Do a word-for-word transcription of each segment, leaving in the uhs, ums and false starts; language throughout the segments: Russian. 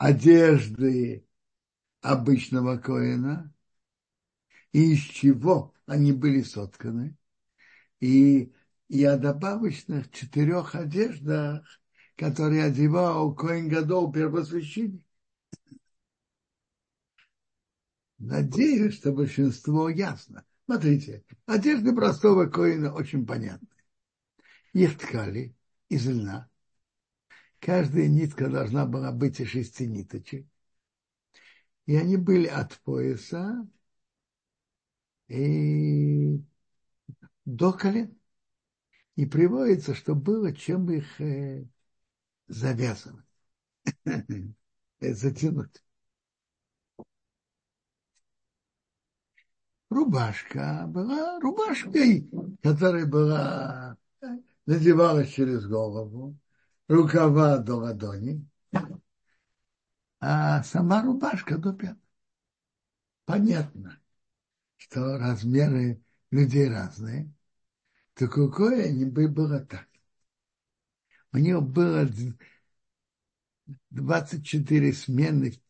одежды обычного коэна и из чего они были сотканы. И, и о добавочных четырех одеждах, которые одевал коэн гадоль первосвященник. Надеюсь, что большинство ясно. Смотрите, одежды простого коэна очень понятны. Их ткали из льна. Каждая нитка должна была быть из шести ниточек. И они были от пояса и до колен. И приводится, что было, чем их э, завязывать, затянуть. Рубашка была рубашкой, которая была, надевалась через голову, рукава до ладони, а сама рубашка до пят. Понятно, что размеры людей разные. Так у коэна было так. У него было двадцать четыре смены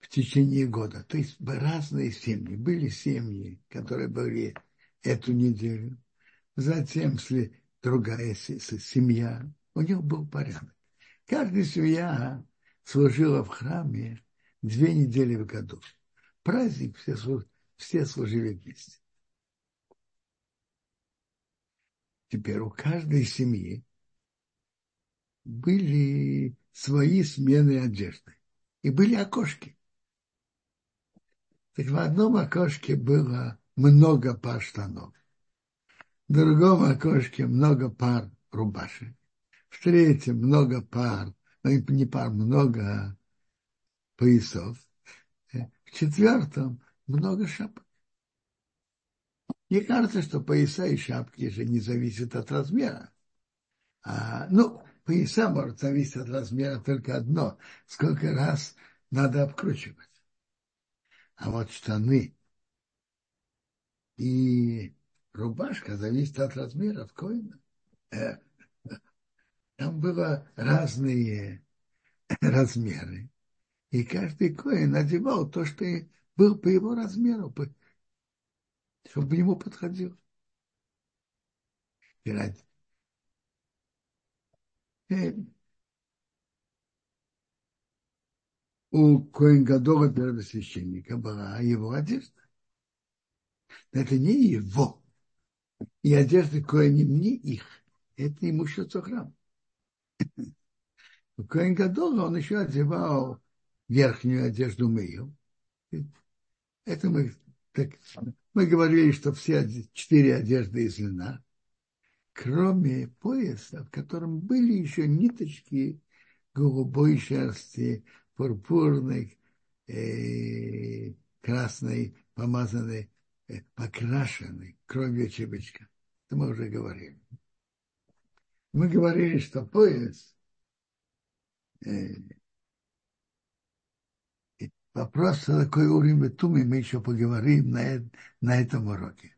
в течение года. То есть разные семьи. Были семьи, которые были эту неделю. Затем другая семья. У них был порядок. Каждая семья служила в храме две недели в году. Праздник все, все служили вместе. Теперь у каждой семьи были свои смены одежды. И были окошки. Так в одном окошке было много пар штанов, в другом окошке много пар рубашек, в третьем много пар, ну не пар, много поясов, в четвертом много шапок. Мне кажется, что пояса и шапки же не зависят от размера. А, ну, пояса может зависеть от размера только одно, сколько раз надо обкручивать. А вот штаны и рубашка зависят от размеров коэна. Там были разные размеры. И каждый коэн надевал то, что был по его размеру, чтобы ему подходило. У коэн гадоля первосвященника была его одежда. Но это не его. И одежды коэним не их. Это имущество храма. У коэн гадоля он еще одевал верхнюю одежду мыю. Это мы, так, мы говорили, что все четыре одежды из льна, кроме пояса, в котором были еще ниточки голубой шерсти, пурпурной, э, красной, помазанной, э, покрашенной кровью чебычка. Это мы уже говорили. Мы говорили, что пояс э, вопрос такой уровень тумы, мы еще поговорим на, на этом уроке.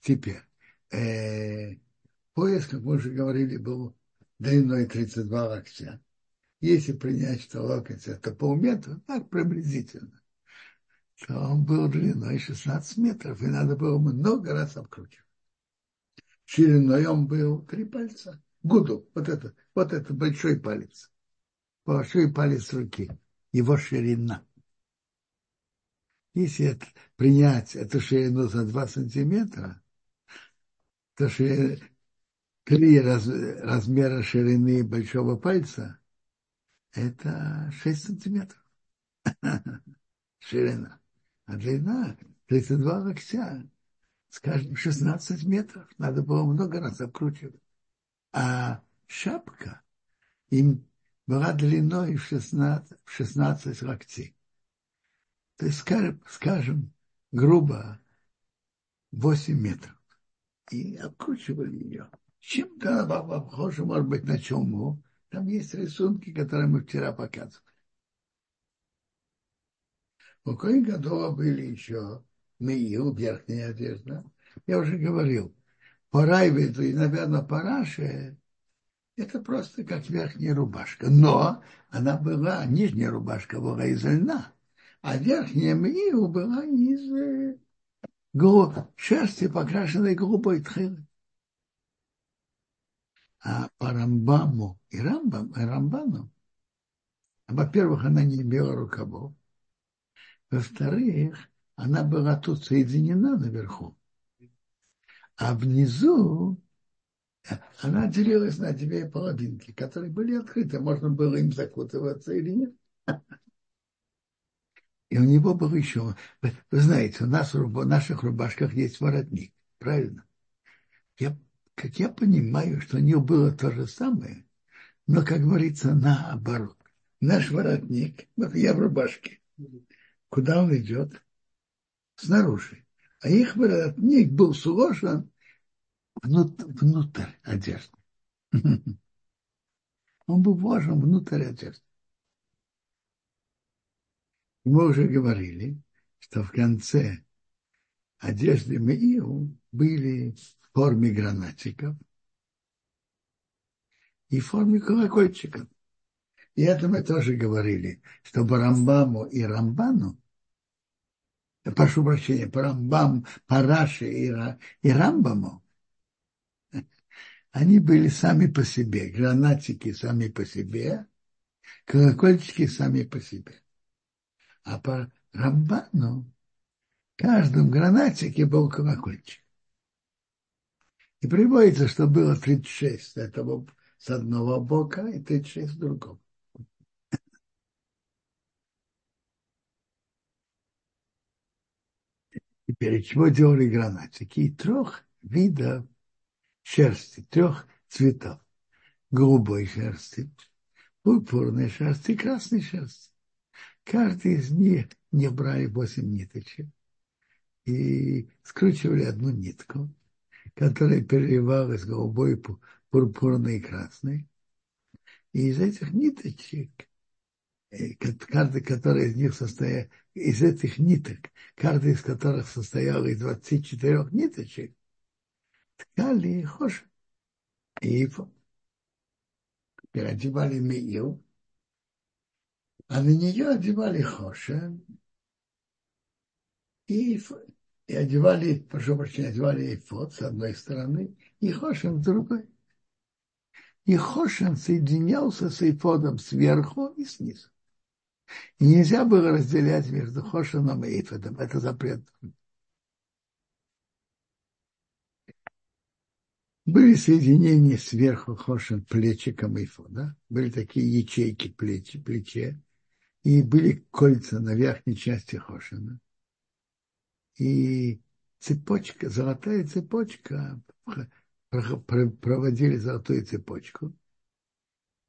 Теперь э, пояс, как мы уже говорили, был длиной тридцать два локтя. Если принять, что локоть это полметра, так приблизительно, то он был длиной шестнадцать метров, и надо было много раз обкручивать. Шириной он был три пальца. Гуду, вот это, вот это большой палец. Большой палец руки. Его ширина. Если это, принять эту ширину за два сантиметра, то шир... три раз... размера ширины большого пальца это шесть сантиметров ширина. А длина тридцать два локтя. Скажем, шестнадцать метров. Надо было много раз обкручивать. А шапка им была длиной в шестнадцать, шестнадцать локтей. То есть, скажем, скажем, грубо восемь метров. И обкручивали ее. Чем-то похоже, может быть, на чуму. Там есть рисунки, которые мы вчера показывали. У коэн гадоля были еще меил, верхняя одежда. Я уже говорил, по райвиту и, наверное, по раше это просто как верхняя рубашка. Но она была, нижняя рубашка была из льна, а верхняя миу была из шерсти, покрашенной голубой тхилой. А по Рамбаму и Рамбам, и Рамбану, во-первых, она не имела рукавов, во-вторых, она была тут соединена наверху, а внизу она делилась на две половинки, которые были открыты, можно было им закутываться или нет. И у него был еще, вы, вы знаете, у нас в наших рубашках есть воротник, правильно? Я, как я понимаю, что у него было то же самое, но, как говорится, наоборот. Наш воротник, вот я в рубашке, куда он идет? Снаружи. А их воротник был сложен внутрь одежды. Он был вложен внутрь одежды. Мы уже говорили, что в конце одежды Меиу были в форме гранатиков и в форме колокольчиков. И это мы тоже говорили, что по Рамбаму и Рамбану, прошу прощения, по Рамбам, по Раши и Рамбаму, они были сами по себе, гранатики сами по себе, колокольчики сами по себе. А по Рамбану в каждом гранатике был колокольчик. И приводится, что было тридцать шесть этого с одного бока и тридцать шесть с другого. Теперь, чего делали гранатики? И трех видов шерсти, трех цветов. Голубой шерсти, пурпурной шерсти и красной шерсти. Каждый из них не брали восемь ниточек и скручивали одну нитку, которая переливалась голубой, пурпурной и красной. И из этих ниточек, каждый, который из них состоял, из этих ниток, каждая из которых состояла из двадцати четырёх ниточек, ткали хоши. И переодевали меил, а на нее одевали хоши и, и одевали, прошу прощения, одевали эйфод с одной стороны и хошим с другой. И хошим соединялся с эйфодом сверху и снизу. И нельзя было разделять между хошином и эйфодом. Это запрет. Были соединения сверху хошим плечиком эйфода. Были такие ячейки плечи, плече. И были кольца на верхней части хошина. И цепочка, золотая цепочка, проводили золотую цепочку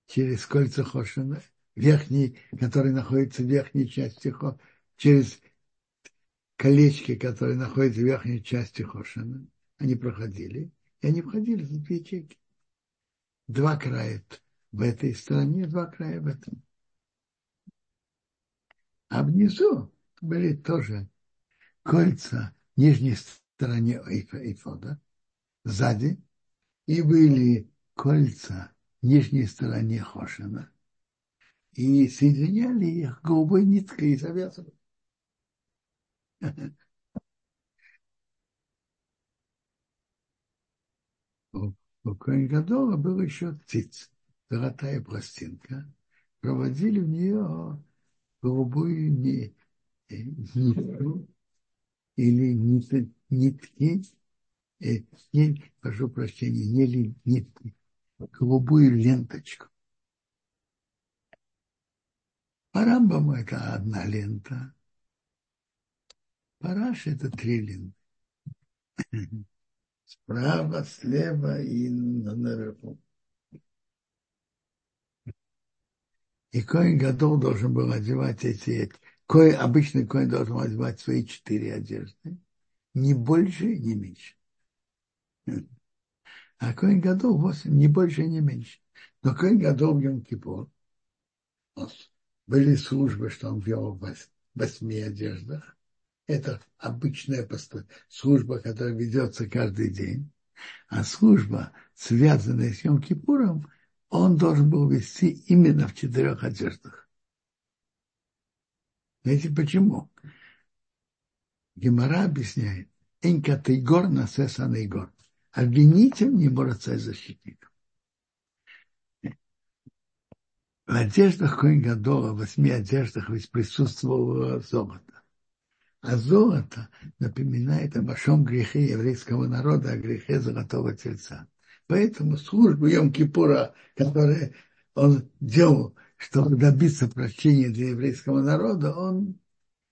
через кольца хошина, верхний, который находится в верхней части хошина, через колечки, которые находятся в верхней части хошина. Они проходили, и они входили в эти ячейки. Два края в этой стороне, два края в этом. А внизу были тоже кольца в нижней стороне эйфода, сзади, и были кольца в нижней стороне хошина. И соединяли их голубой ниткой и завязывали. У Коэн Гадола был еще циц, золотая пластинка. Проводили в нее голубую ни... нитку или нит... нитки, э, не, прошу прощения, не нитки, голубую ленточку. По Рамбаму это одна лента, по Раши это три ленты. Справа, слева и наверху. И Коэн Гадоль должен был одевать эти... Коэн, обычный Коэн должен был одевать свои четыре одежды. Не больше, не меньше. А Коэн Гадоль восемь, не больше, не меньше. Но Коэн Гадоль в Йом-Кипур. Были службы, что он вел в восьми одеждах. Это обычная служба, которая ведется каждый день. А служба, связанная с Йом-Кипуром, он должен был вести именно в четырех одеждах. Знаете почему? Гемара объясняет. Энькатейгор насес анейгор. Обвинитель не может стать защитником. В одеждах Коэн Гадола, в восьми одеждах ведь присутствовало золото. А золото напоминает о большом грехе еврейского народа, о грехе золотого тельца. Поэтому службу Йом-Кипура, которую он делал, чтобы добиться прощения для еврейского народа, он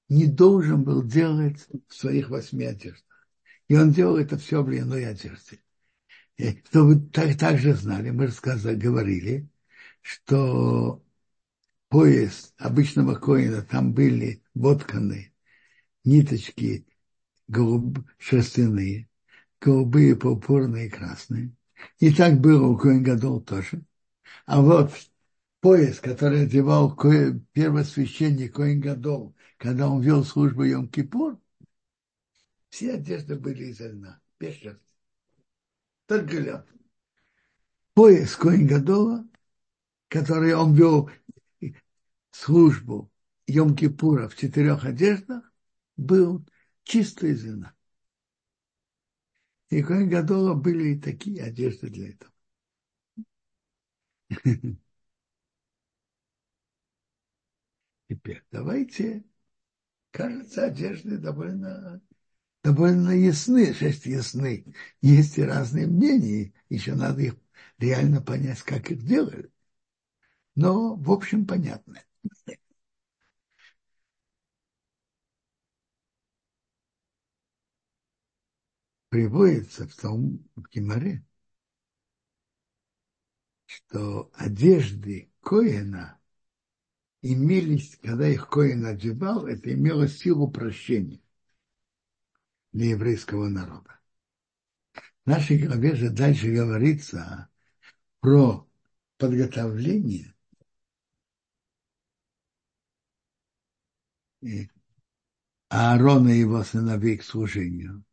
не должен был делать в своих восьми одеждах. И он делал это все в льняной одежде. И, чтобы так, так же знали, мы рассказали, говорили, что пояс обычного коина, там были ботканы, ниточки голуб, шерстяные, голубые, пурпурные, красные. И так было у Коэн Гадола тоже. А вот пояс, который одевал первосвященник Коэн Гадола, когда он вел службу Йом-Кипур, все одежды были из льна, без шерсти. Только лед. Пояс Коэн Гадола, который он вел службу Йом-Кипура в четырех одеждах, был чисто из льна. И Коэн Гадола были и такие одежды для этого. Теперь давайте, кажется, одежды довольно, довольно ясны, шесть ясны. Есть и разные мнения, еще надо их реально понять, как их делают. Но, в общем, понятно. Приводится в том в Гемаре, что одежды Коэна имелись, когда их Коэн одевал, это имело силу прощения для еврейского народа. В нашей главе же дальше говорится про подготовление Аарона и его сыновей к служению,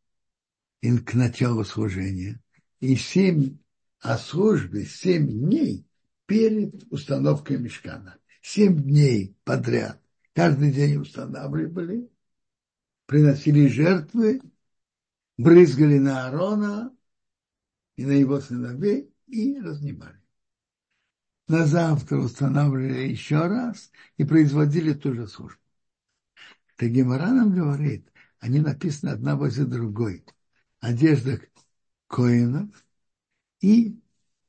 и к началу служения, и семь о службе, семь дней перед установкой мишкана. Семь дней подряд. Каждый день устанавливали, приносили жертвы, брызгали на Аарона и на его сыновей и разнимали. На завтра устанавливали еще раз и производили ту же службу. Так Гемара нам говорит, они написаны одна возле другой. Одежда коэнов и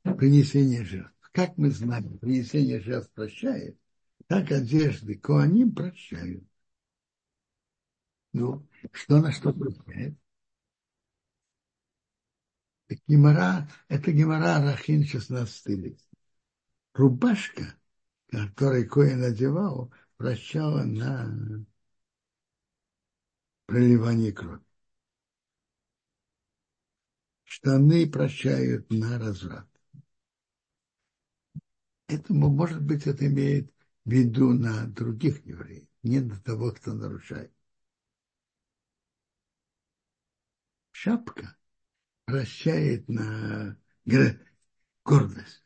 принесение жертв. Как мы знаем, принесение жертв прощает, так одежды коэним прощают. Ну, что на что прощает? Так гемара, это гемара Рахин шестнадцатый лист. Рубашка, которую коэн одевал, прощала на проливание крови. Штаны прощают на разврат. Это, может быть, это имеет в виду на других евреев, не на того, кто нарушает. Шапка прощает на гордость,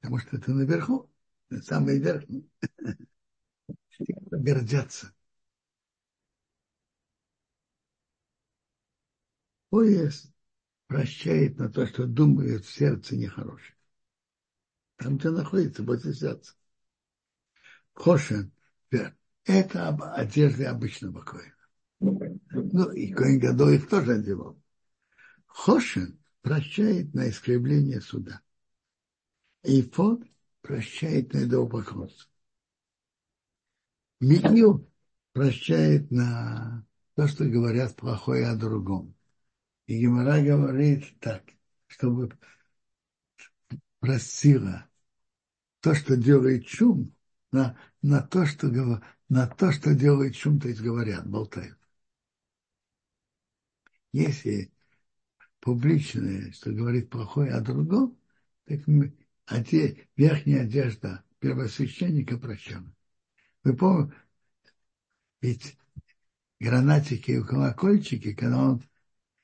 потому что это наверху, на самой верхней. Гордятся. Пояс прощает на то, что думают в сердце нехорошее. Там, где находится, возле сердца. Хошен, это одежды обычного коэна. Ну, и Коэн Гадоль их тоже одевал. Хошен прощает на искривление суда. Эйфод прощает на идолопоклонство. Митнил прощает на то, что говорят плохое о другом. И Гемара говорит так, чтобы простила то, что делает шум, на, на, то, что, на то, что делает шум, то есть говорят, болтают. Если публичное, что говорит плохое о другом, так мы, оде, верхняя одежда первосвященника прощена. Вы помните, ведь гранатики и колокольчики, когда он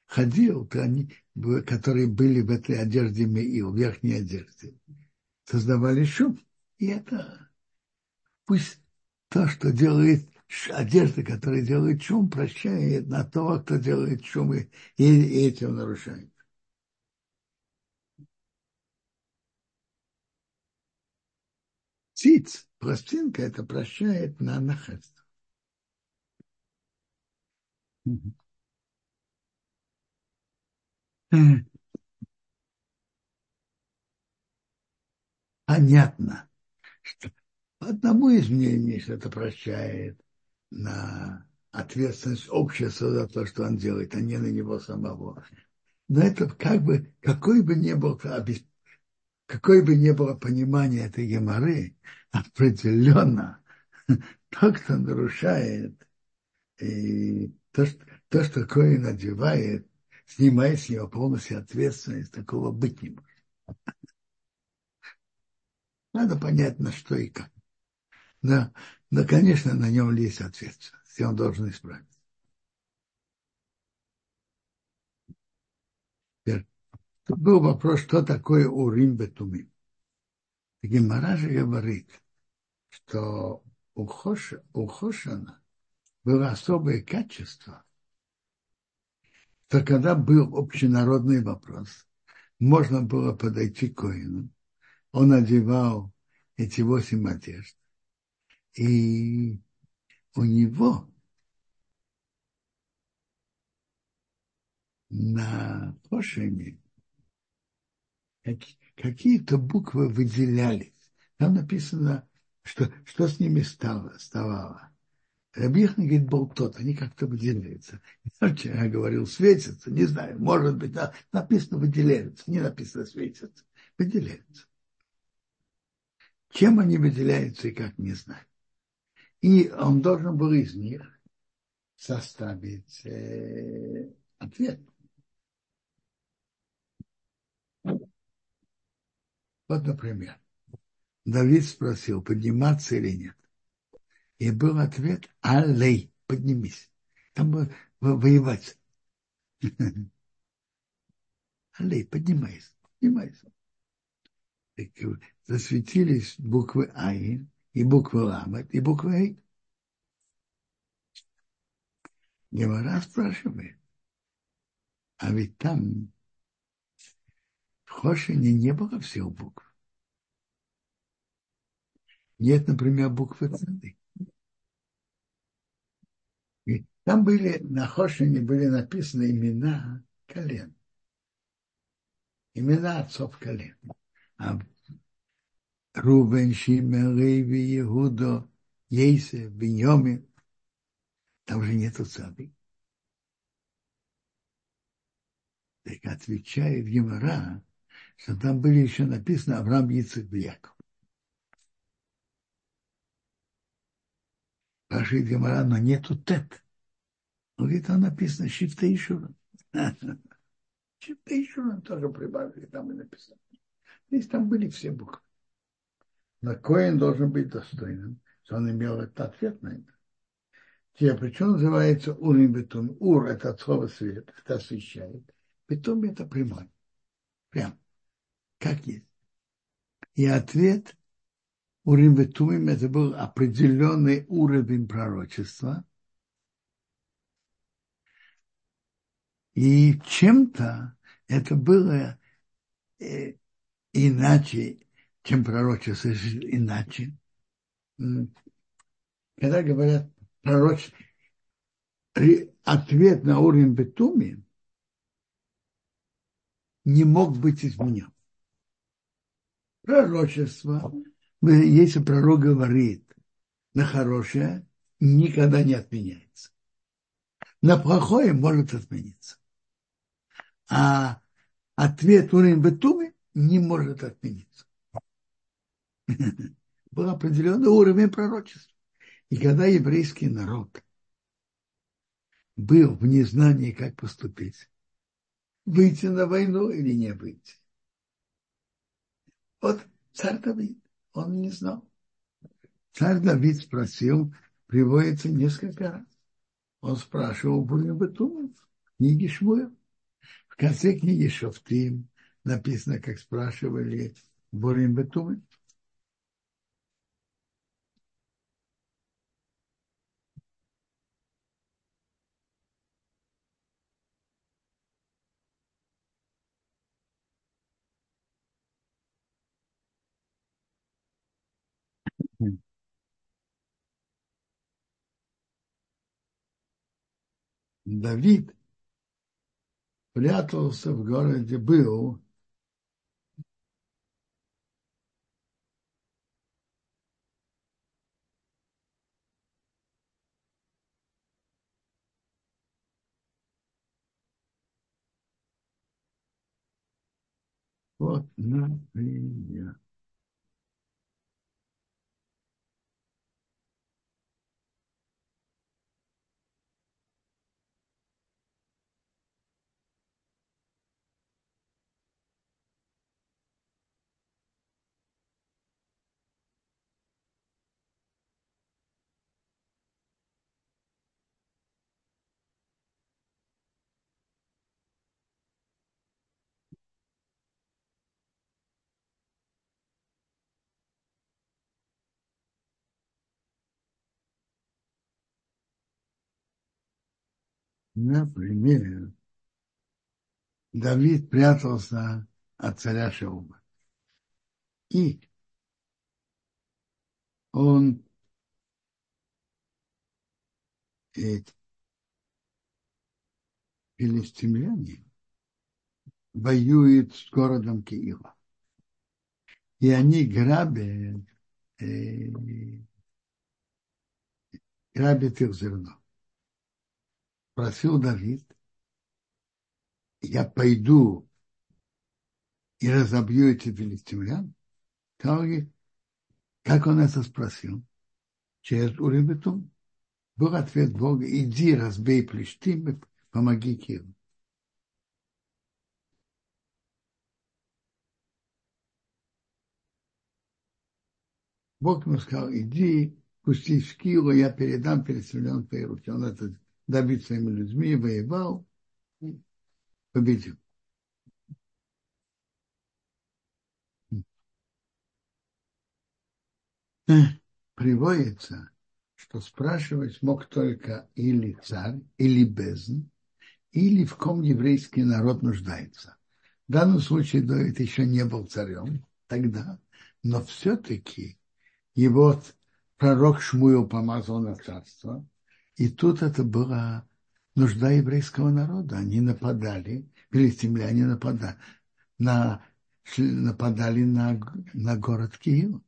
ходил, то они, которые были в этой одежде Меил, в верхней одежде. создавали шум. И это пусть то, что делает одежда, которая делает шум, прощает на того, кто делает шум, и, и этим нарушает. Циц, пластинка, это прощает на нахальство. Понятно, что по одному из мнений, что это прощает на ответственность общества за то, что он делает, а не на него самого. Но это как бы, какой бы ни был, какое бы ни было понимание этой геморы, определенно тот, кто нарушает и то, что, то, что Коэн надевает, снимает с него полностью ответственность, такого быть не может. Надо понять, на что и как. Но, но конечно, на нем есть ответственность, и он должен исправиться. Теперь, тут был вопрос, что такое урим бетумим. Гемара же говорит, что у Хошана, у Хошана было особое качество, то когда был общенародный вопрос, можно было подойти к Коину. Он одевал эти восемь одежд. И у него на Хошане какие-то буквы выделялись. Там написано, что, что с ними стало, вставало. Рабьехан говорит, был тот, они как-то выделяются. Я вчера говорил, светятся, не знаю, может быть, да, написано выделяются, не написано светятся, выделяются. Чем они выделяются и как, не знаю. И он должен был из них составить э, ответ. Вот, например, Давид спросил, подниматься или нет. И был ответ «Алей», поднимись. Там было воевать. «Алей», поднимайся, поднимайся. Так, засветились буквы «Аин», и буквы «Ламет», и буквы «Эй». Гемара спрашивает, а ведь там в Хошане не было всех букв. Нет, например, буквы «Цадык». И там были, на Хошане были написаны имена колен. Имена отцов колен. А Рувен, Шимен, Леви, Егудо, Ейсе, Биньомин. Там же нету цады. Так отвечает Гемара, что там были еще написаны Авраам, Ицхак и Яков. Спрашивает Гемара, но нету тет. Он говорит, там написано Шифта и Шуран. Шифта и Шуран тоже прибавили, там и написано. Здесь там были все буквы. Но Коэн должен быть достойным, что он имел этот ответ на это. Теперь, причем называется урим бетум. Ур – это от слова свет, это освещает. Бетум – это прямой. Прям. Как есть. И ответ урим бетумим – это был определенный уровень пророчества. И чем-то это было иначе, чем пророчество, иначе. Когда говорят пророчество, ответ на урим бетуми не мог быть изменен. Пророчество, если пророк говорит на хорошее, никогда не отменяется. На плохое может отмениться. А ответ урим бетуми не может отмениться. Был определенный уровень пророчества. И когда еврейский народ был в незнании, как поступить, выйти на войну или не выйти. Вот царь Давид, он не знал. Царь Давид спросил, приводится несколько раз. Он спрашивал Бурим Бетумим, книги Шмуя. В конце книги Шофтим написано, как спрашивали Борим Бетумы. Давид прятался в городе, был вот, например. Например, Давид прятался от царя Шауба. И он филистимляне воюет с городом Киила. И они грабят, э, грабят их зерно. Просил Давид, я пойду и разобью эти филистимлян. Как он это спросил? Через Урим и Тум. Был ответ Бога, иди разбей Плештим и помоги Киеву. Бог ему сказал, иди, пустись в Киеву, я передам филистимлян в твои руки. Он это Давид своими людьми воевал, победил. Приводится, что спрашивать мог только или царь, или бездн, или в ком еврейский народ нуждается. В данном случае Давид еще не был царем тогда, но все-таки его пророк Шмуил помазал на царство. И тут это была нужда еврейского народа. Они нападали, филистимляне нападали на, нападали на, на город Киил.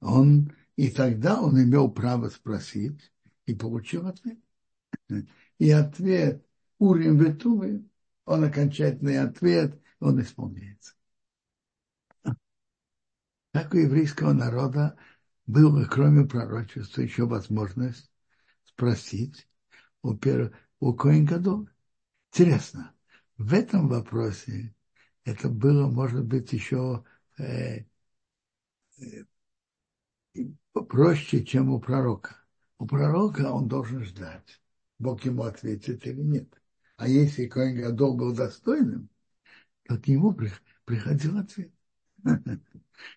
Он, и тогда он имел право спросить и получил ответ. И ответ Урим и Тумим, он окончательный ответ, он исполняется. Так у еврейского народа было, кроме пророчества, еще возможность спросить у, пер... у Коэн Гадоля. Интересно, в этом вопросе это было, может быть, еще э, э, проще, чем у пророка. У пророка он должен ждать, Бог ему ответит или нет. А если Коэн Гадоль был достойным, то к нему приходил ответ.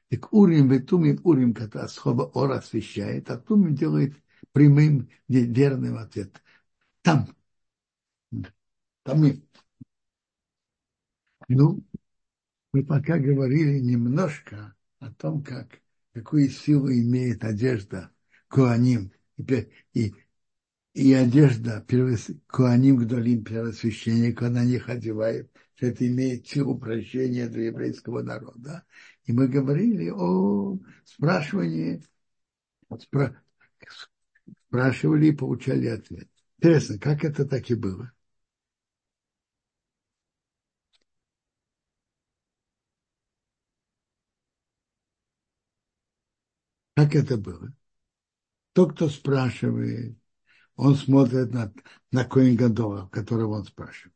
Так Урим и Тумим, Урим Катасхова Ор освещает, а Тумим делает прямым, верным ответом. Там. Там нет. Ну, мы пока говорили немножко о том, как, какую силу имеет одежда Коаним. И, и, и одежда Коаним Гдолим, первосвященника, на них одевает. Что это имеет силу прощения для еврейского народа. И мы говорили о спрашивании, спра... спрашивали и получали ответ. Интересно, как это так и было? Как это было? Тот, кто спрашивает, он смотрит на, на Коэн Гадоля, которого он спрашивает.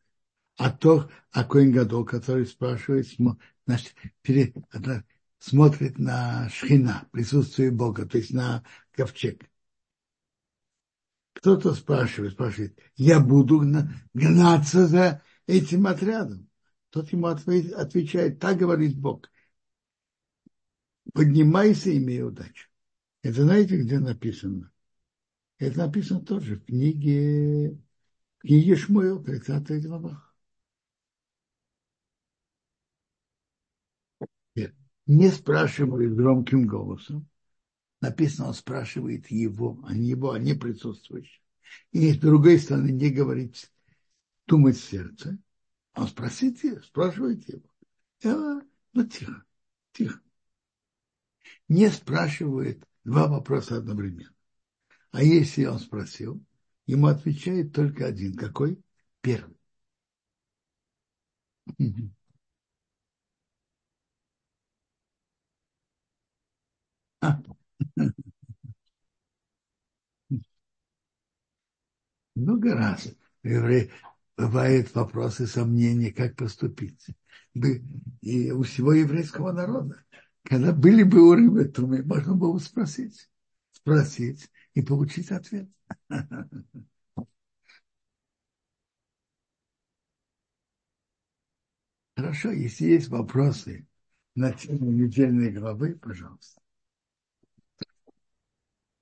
А тот, а Коэн Гадоль, который спрашивает, значит, перед, смотрит на Шхина, присутствие Бога, то есть на ковчег. Кто-то спрашивает, спрашивает, я буду гнаться за этим отрядом. Тот ему отвечает, так говорит Бог. поднимайся и имей удачу. Это знаете, где написано? Это написано тоже в книге, в книге Шмуэл, тридцатая глава. Не спрашивает громким голосом. Написано, он спрашивает его, а не его, а не присутствующего. И с другой стороны, не говорит, думать сердце. Он спросит его, спрашивает его. А, ну, тихо, тихо. Не спрашивает два вопроса одновременно. А если он спросил, ему отвечает только один. Какой? Первый. А. Много раз бывают вопросы, сомнения, как поступить. И у всего еврейского народа, когда были бы у Рыбы, можно было спросить, спросить и получить ответ. Хорошо, если есть вопросы на тему недельной главы, пожалуйста.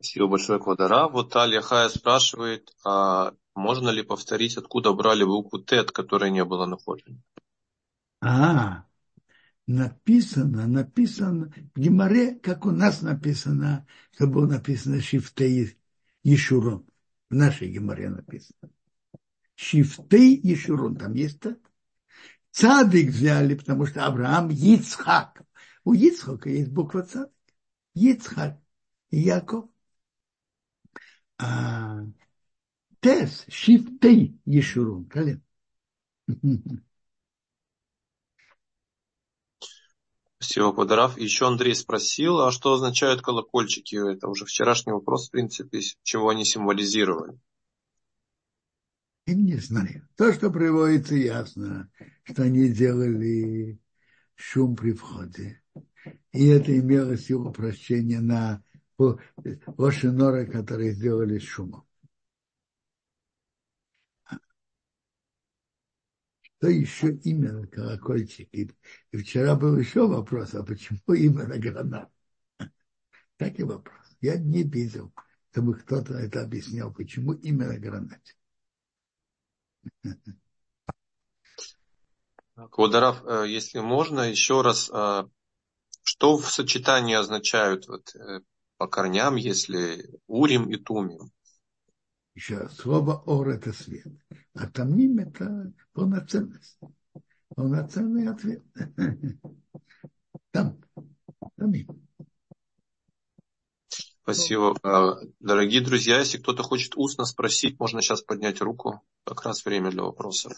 Спасибо большое, Квадара. Вот Алия Хая спрашивает, а можно ли повторить, откуда брали букву Т, от которой не было нахождения? А, написано, написано, в Гемаре, как у нас написано, что было написано Шифтей Ешурон. В нашей Гемаре написано. Шифтей Ешурон, там есть так. Цадик взяли, потому что Авраам Ицхак. У Ицхака есть буква Цадик. Ицхак и Яков. А, тес, шифтей, Ешурун, колен. Спасибо, Подарав. Еще Андрей спросил, а что означают колокольчики? Это уже вчерашний вопрос, в принципе, чего они символизировали. Я не знаю. То, что приводится, ясно, что они делали шум при входе. И это имело силу прощения на Ошиноры, которые сделали шумом. Что еще именно колокольчики? И вчера был еще вопрос, а почему именно гранат? Так и вопрос. Я не видел, чтобы кто-то это объяснял, почему именно гранат. Квадарав, если можно, еще раз, что в сочетании означают вот по корням, если урим и тумим. Еще слово ор – это свет, а тамим – это полноценность, полноценный ответ. Там, тамим. Спасибо. Дорогие друзья, если кто-то хочет устно спросить, можно сейчас поднять руку, как раз время для вопросов.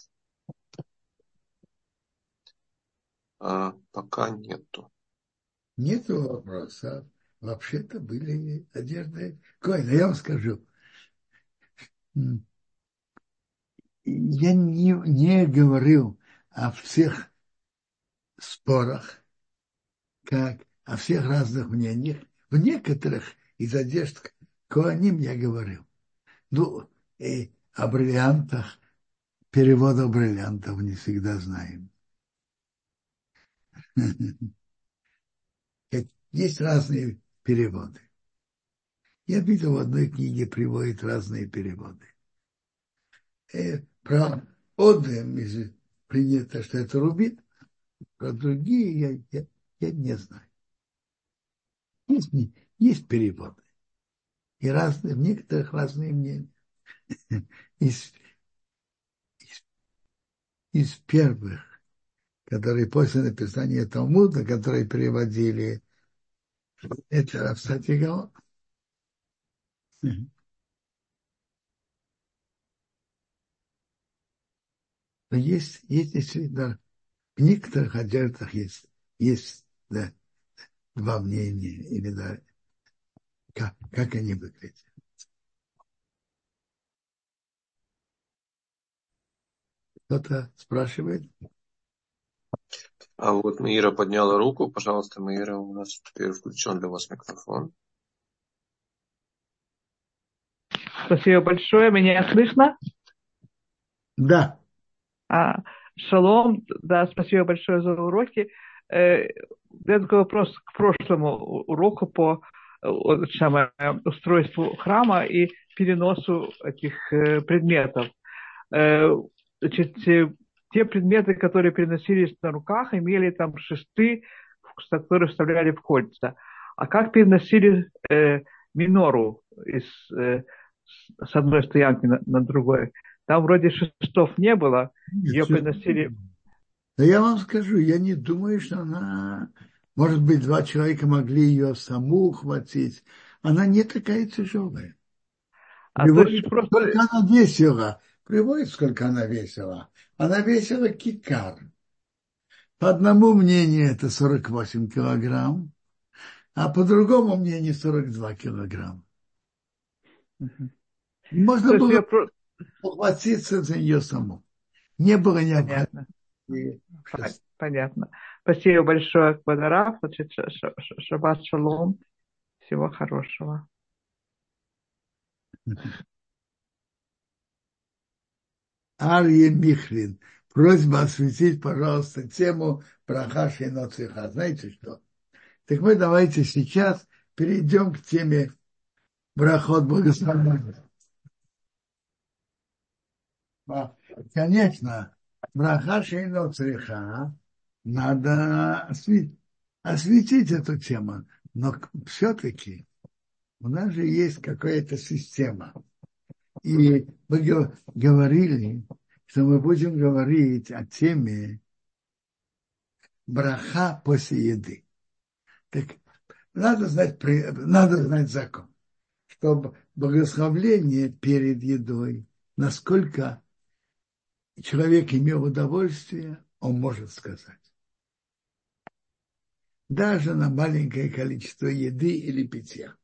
А пока нету. Нету вопросов. Вообще-то были одежды Коэна. Я вам скажу, я не, не говорил о всех спорах, как о всех разных мнениях. В некоторых из одежд Коэним я говорил. Ну, и о бриллиантах, перевода бриллиантов не всегда знаем. Есть разные переводы. Я видел, в одной книге приводят разные переводы. И про одем принято, что это рубин, про другие я, я, я не знаю. Есть, есть переводы. И разные, в некоторых разные мнения. Из, из, из первых, которые после написания Талмуда, которые переводили, это, кстати, голова. Но есть, есть действительно, в некоторых одеждах есть, есть да, два мнения, или да, как, как они выглядят. Кто-то спрашивает? А вот Маира подняла руку. Пожалуйста, Маира, у нас теперь включен для вас микрофон. Спасибо большое. Меня слышно? Да. А, шалом. Да, спасибо большое за уроки. Э, Это такой вопрос к прошлому уроку по самое, устройству храма и переносу этих предметов. Значит, те предметы, которые переносились на руках, имели там шесты, которые вставляли в кольца. А как переносили э, минору из, э, с одной стоянки на, на другой? Там вроде шестов не было, нет, ее переносили... Да я вам скажу, я не думаю, что она... Может быть, два человека могли ее саму ухватить. Она не такая тяжелая. А приводит, просто... Сколько она весила. Приводит, сколько она весила. Она весила кикар. По одному мнению это сорок восемь килограмм, а по другому мнению сорок два килограмма. Можно было про... ухватиться за нее саму. Не было необходимо. Понятно. Понятно. Спасибо большое, Квадарав. Шаббат шалом. Всего хорошего. Арье Михлин. Просьба осветить, пожалуйста, тему про Хаши и Ноцеха. Знаете что? Так мы давайте сейчас перейдем к теме брахот благословения. Конечно, про Хаши и Ноцеха надо осветить, осветить эту тему. Но все-таки у нас же есть какая-то система. И мы говорили, что мы будем говорить о теме браха после еды. Так надо знать, надо знать закон, что благословление перед едой, насколько человек имел удовольствие, он может сказать. Даже на маленькое количество еды или питья.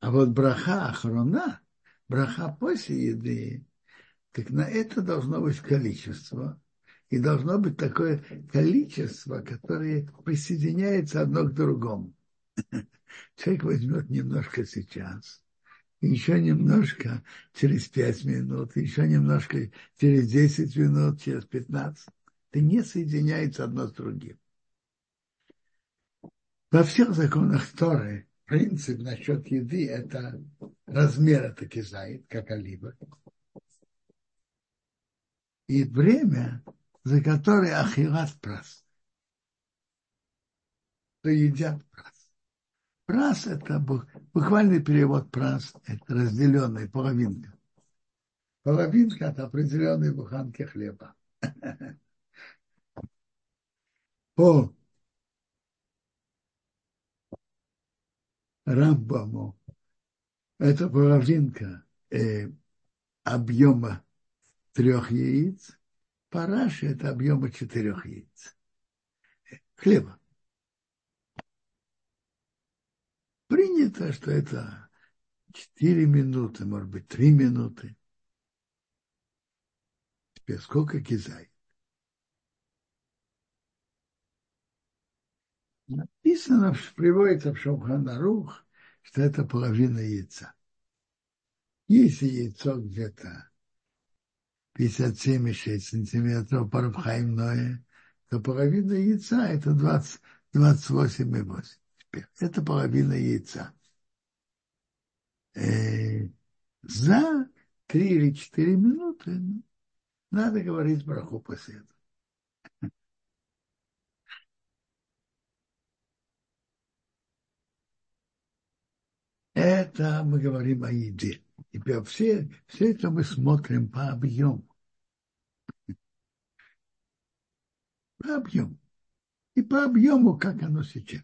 А вот браха ахрона, браха после еды, так на это должно быть количество. И должно быть такое количество, которое присоединяется одно к другому. Человек возьмет немножко сейчас, еще немножко через пять минут, еще немножко через десять минут, через пятнадцать. Это не соединяется одно с другим. Во всех законах Торы принцип насчет еды – это размер это кизаит, как олива. И время, за которое ахилат прас. То едят прас. Прас – это буквальный перевод прас, это разделенная половинка. Половинка – от определенной буханки хлеба. По Рамбаму это половинка э, объема трех яиц, по Раши это объема четырех яиц хлеба. Принято, что это четыре минуты, может быть, три минуты. Теперь сколько кизай? Написано, приводится в Шулхан Арух, что это половина яйца. Если яйцо где-то пятьдесят семь и шесть сантиметров по Рабхаим Ноэ, то половина яйца это двадцать восемь и восемь. Это половина яйца. Э, за три или четыре минуты надо говорить браху после этого. Это мы говорим о еде. Теперь все, все это мы смотрим по объему. По объему. И по объему, как оно сейчас.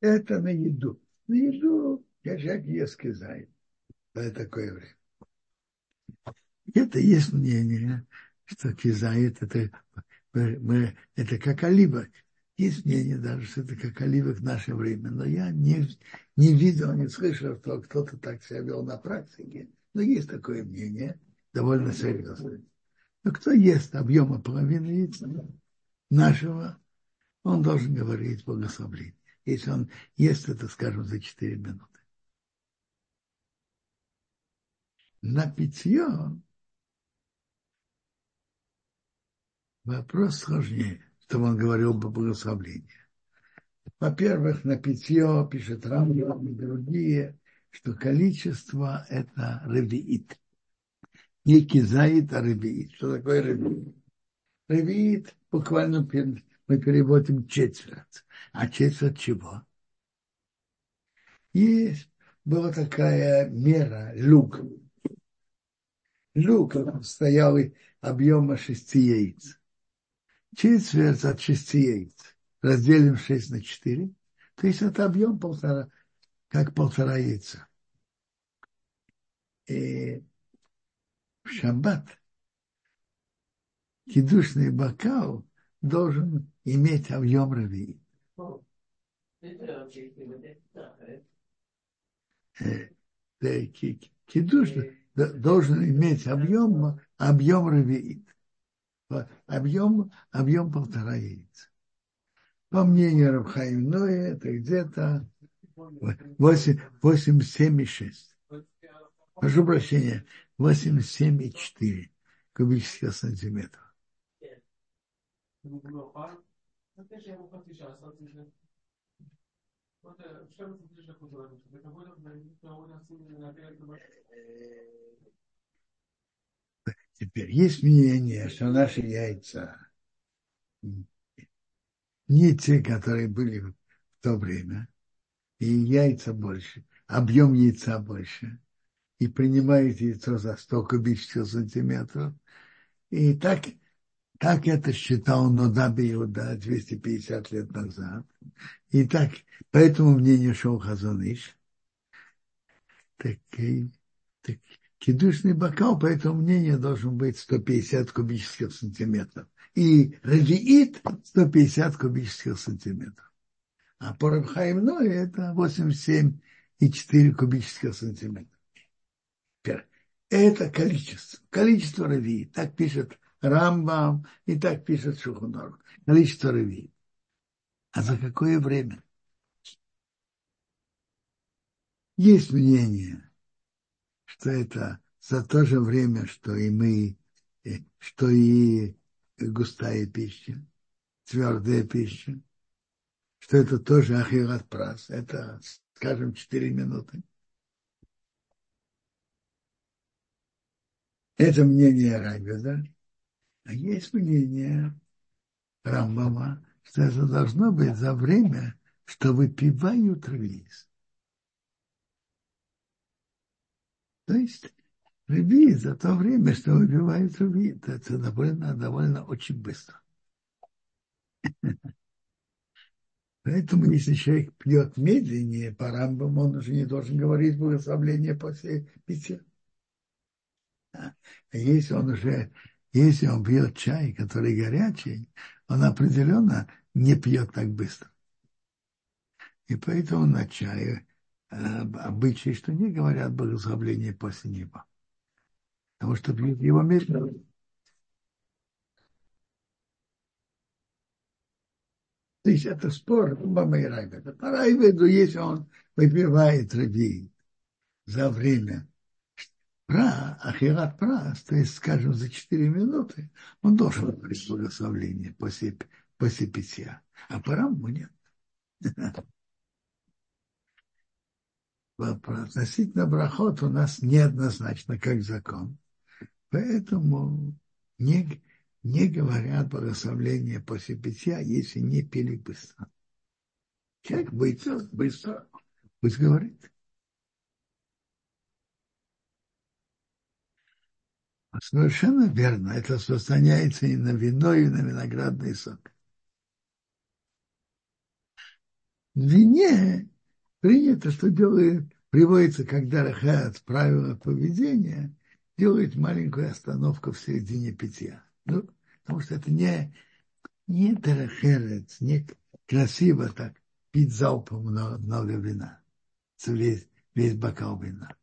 Это на еду. На еду, я человек ест кизай. За такое время. Это есть мнение, что кизай это, мы, это как оливок. Есть мнение даже, что это как оливок в наше время. Но я не, не видел, не слышал, что кто-то так себя вел на практике. Но есть такое мнение, довольно серьезное. Но кто ест объема половины яйца нашего, он должен говорить благословление, если он ест это, скажем, за четыре минуты. На питье вопрос сложнее, чтобы он говорил по благословлению. Во-первых, на питье, пишет Рамбам и другие, что количество – это ревиит. Не кизаит, а ревиит. Что такое ревиит? Ревиит буквально мы переводим четверть. А четверть чего? И была такая мера – лук. Лук состоял из объема шести яиц. Четверть от шести яиц. Разделим шесть на четыре. То есть это объем полтора, как полтора яйца. И в шаббат кидушный бокал должен иметь объем ревиит. Кидушный должен иметь объем, объем ревиит. Объем, объем полтора яйца. По мнению Рав Хаим Ноэ, это где-то восемь целых семь десятых. Прошу прощения, восемь целых семь десятых кубических сантиметров. Теперь есть мнение, что наши яйца не те, которые были в то время, и яйца больше, объем яйца больше, и принимает яйцо за сто кубических сантиметров. И так, так это считал Нодаби Иуда двести пятьдесят лет назад. И так, по этому мнению шел Хазон Иш. Так, так, кидушный бокал, по этому мнению, должен быть сто пятьдесят кубических сантиметров. И ревиит сто пятьдесят кубических сантиметров. А по Рав Хаим Ноэ это восемьдесят семь целых четыре десятых кубических сантиметра. Это количество. Количество ревиит. Так пишет Рамбам и так пишет Шулхан Арух. Количество ревиит. А за какое время? Есть мнение, что это за то же время, что и мы, что и густая пища, твердая пища, что это тоже ахилат прас, это, скажем, четыре минуты. Это мнение Рабиуда, а есть мнение Рамбама, что это должно быть за время, что выпивают ревиит. То есть ревиит за то время, что выпивают ревиит, это довольно, довольно очень быстро. Поэтому, если человек пьет медленнее по Рамбаму, он уже не должен говорить благословление после питья. А если он уже, если он пьет чай, который горячий, он определенно не пьет так быстро. И поэтому на чае обычай, что не говорят благословление после него. Потому что пьют его медленно. То есть это спор Рамбама и Рабиуда. По Рабиуду, если он выпивает ревиит за время пра, ахилат прас, то есть, скажем, за четыре минуты, он должен говорить благословление после, после питья. А по Рамбаму нет. Относительно брахот у нас неоднозначно, как закон. Поэтому не, не говорят благословление после питья, если не пили быстро. Человек быстро, быстро, пусть говорит. Совершенно верно. Это распространяется и на вино, и на виноградный сок. В вине принято, что делает, приводится, когда рахат, правила поведения, делает маленькую остановку в середине питья. Ну, потому что это не, не терахерец, не красиво так пить залпом много, много вина, весь, весь бокал вина.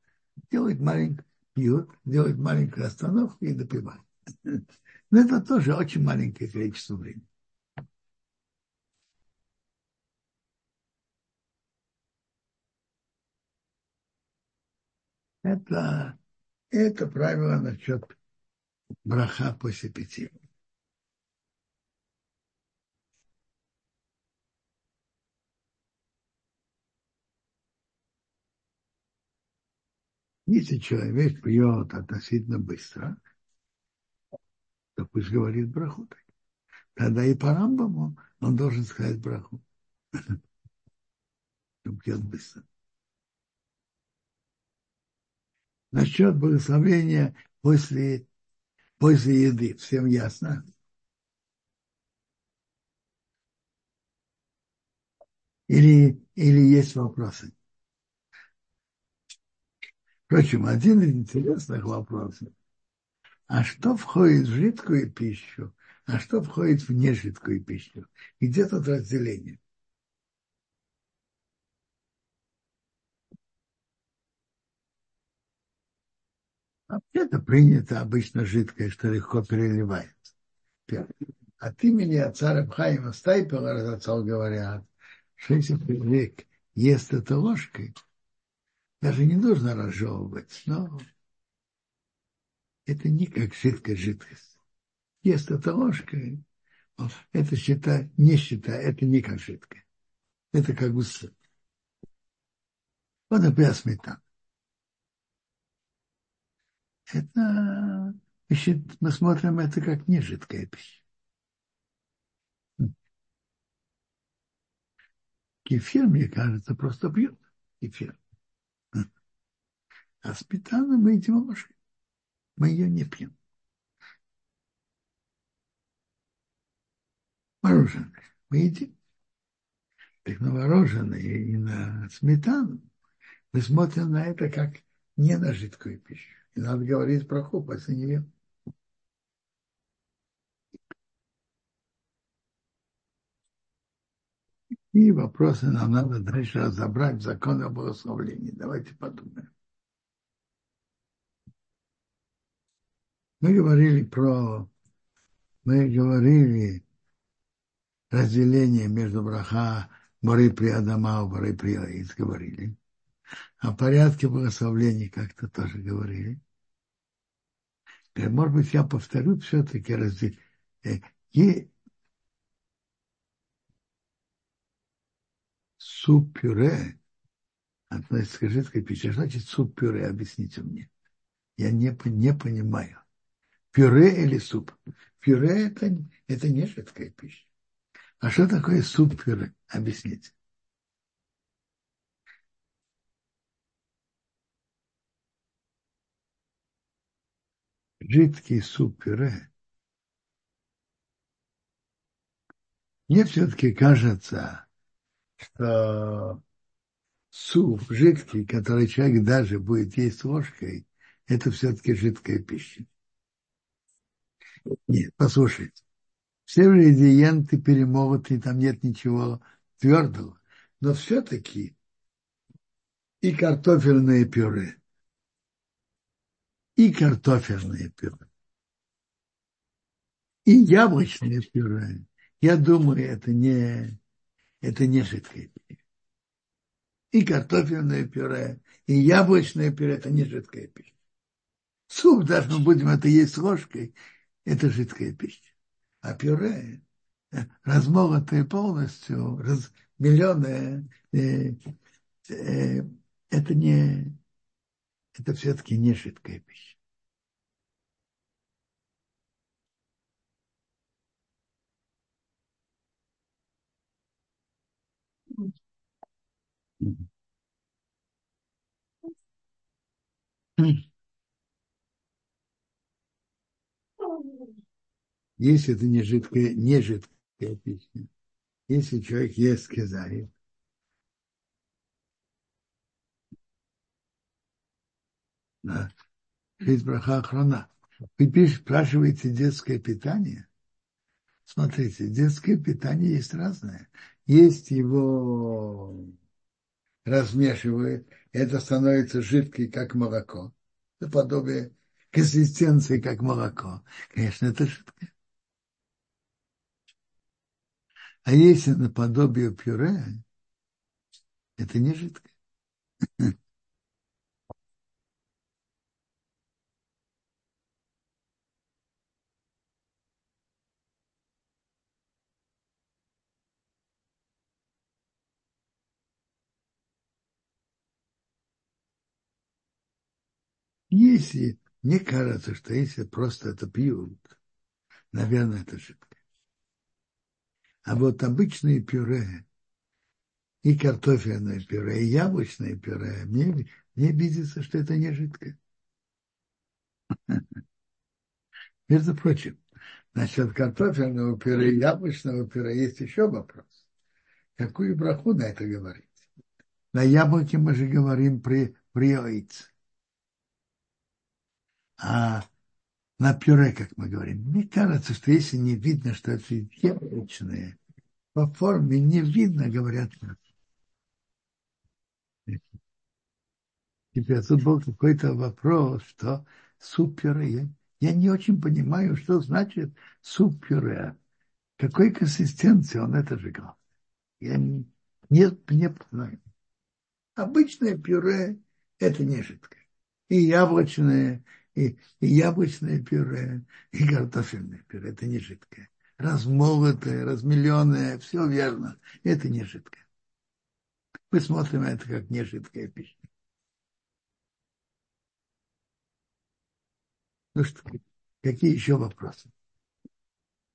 Делает маленькую, пьют, делают маленькую остановку и допивают. Но это тоже очень маленькое количество времени. Это, это правило насчет браха после пяти. Если человек пьет относительно быстро, то пусть говорит браху. Тогда и по Рамбаму он должен сказать браху. Он пьет быстро. Насчет благословения после, после еды. Всем ясно? Или, или есть вопросы? Впрочем, один из интересных вопросов. А что входит в жидкую пищу? А что входит в нежидкую пищу? И где тут разделение? Вообще-то принято обычно жидкое, что легко переливается. От имени отца Рав Хаима Стайпера разоцал говорят, что если человек ест это ложкой, даже не нужно разжевывать, но это не как жидкая жидкость. Ест это ложкой, это считай, не считай, это не как жидкое. Это как бы сыр. Вот, например, сметана. Это, мы смотрим это как не жидкая пища. Кефир, мне кажется, просто пьют. Кефир. А сметану мы едим ложкой. Мы ее не пьем. Мороженое мы едим. Так на мороженое и на сметану мы смотрим на это как не на жидкую пищу. И надо говорить про хупа, если не ем. И вопросы нам надо дальше разобрать закон о благословении. Давайте подумаем. Мы говорили про... Мы говорили разделение между браха Бары при Адама и Бары при Аид говорили. О порядке благословения как-то тоже говорили. Может быть, я повторю все-таки разделение. И суп-пюре относится к жидкой пище. Что значит суп-пюре? Объясните мне. Я не, не понимаю. Пюре или суп? Пюре это, это не жидкая пища. А что такое суп-пюре? Объясните. Жидкий суп-пюре. Мне все-таки кажется, что суп жидкий, который человек даже будет есть ложкой, это все-таки жидкая пища. Нет, послушайте. Все ингредиенты перемолоты, там нет ничего твердого. Но все-таки и картофельное пюре, и картофельное пюре, и яблочное пюре. Я думаю, это не, это не жидкое пюре. И картофельное пюре, и яблочное пюре – это не жидкое пюре. Суп, даже мы будем это есть ложкой, это жидкая пища. А пюре, размолотое полностью, раз, миллионное, э, э, это не... Это все-таки не жидкая пища. Если это не жидкая, не жидкая пища, если человек ест кизарию, на шесть браха охрана. Вы спрашиваете детское питание? Смотрите, детское питание есть разное. Есть его размешивают, это становится жидкой, как молоко. Это подобие консистенции, как молоко. Конечно, это жидкое. А если наподобие пюре, это не жидкое. Если, мне кажется, что если просто это пьют, наверное, это ошибка. А вот обычные пюре, и картофельное пюре, и яблочное пюре, мне, мне видится, что это не жидкое. Между прочим, насчет картофельного пюре и яблочного пюре есть еще вопрос. Какую браху на это говорить? На яблоке мы же говорим при, при яйце. А на пюре, как мы говорим, мне кажется, что если не видно, что это яблочное, по форме не видно, говорят нам. Теперь тут был какой-то вопрос, что суп-пюре. Я не очень понимаю, что значит суп-пюре. Какой консистенции он это же говорит. Я не, не понимаю. Обычное пюре – это не жидкое. И яблочное, и, и яблочное пюре, и картофельное пюре – это не жидкое. Размолотое, размеленное – все верно. Это не жидкое. Мы смотрим это как не жидкая пища. Ну что, какие еще вопросы?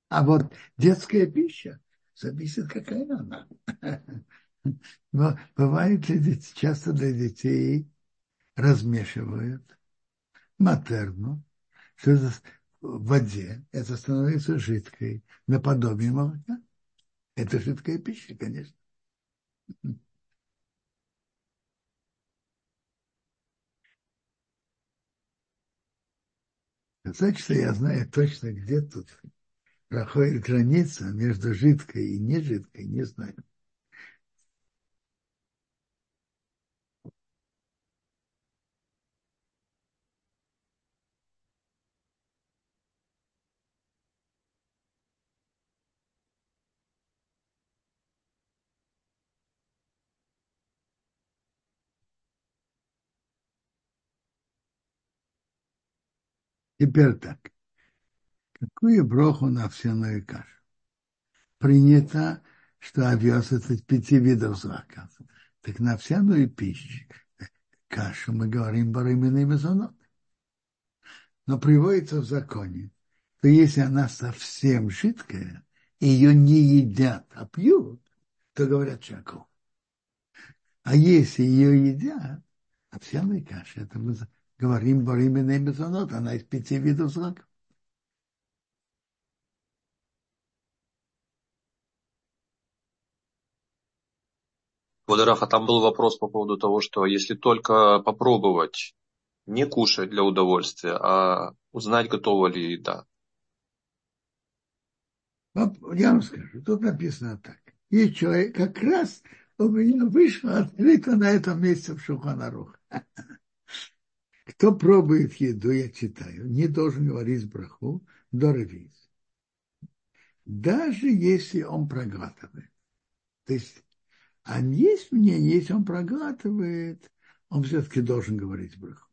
А вот детская пища, зависит, какая она. Но бывает ли часто для детей размешивают матерну, что это в воде, это становится жидкой, наподобие молока. Это жидкая пища, конечно. Значит, что я знаю точно, где тут проходит граница между жидкой и нежидкой, не знаю. Теперь так. Какую броху на овсяную кашу? Принято, что овес – это пяти видов злаков. Так на овсяную пищу, кашу мы говорим барыминой мезонот. Но приводится в законе, что если она совсем жидкая, ее не едят, а пьют, то говорят чаку. А если ее едят, овсяная каша – это мезонот. Говорим, говорим, иной мезонот, она из пяти видов злаков. Водоров, а там был вопрос по поводу того, что если только попробовать, не кушать для удовольствия, а узнать, готова ли еда. Я вам скажу, тут написано так. И человек как раз у меня вышло открыто на этом месте в Шулхан Арух. Кто пробует еду, я читаю, не должен говорить браху до ревиз. Даже если он проглатывает. То есть, а есть мнение, если он проглатывает, он все-таки должен говорить браху.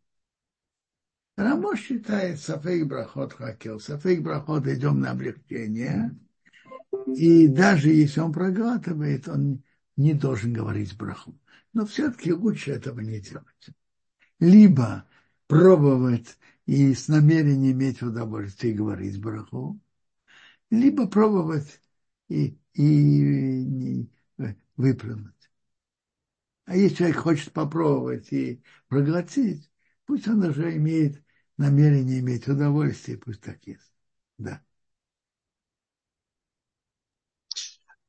Рамош считает сафейк брахот хакел, сафейк брахот идем на облегчение. И даже если он проглатывает, он не должен говорить браху. Но все-таки лучше этого не делать. Либо пробовать и с намерением иметь удовольствие говорить браху, либо пробовать и, и выплюнуть. А если человек хочет попробовать и проглотить, пусть он уже имеет намерение иметь удовольствие, пусть так есть. Да.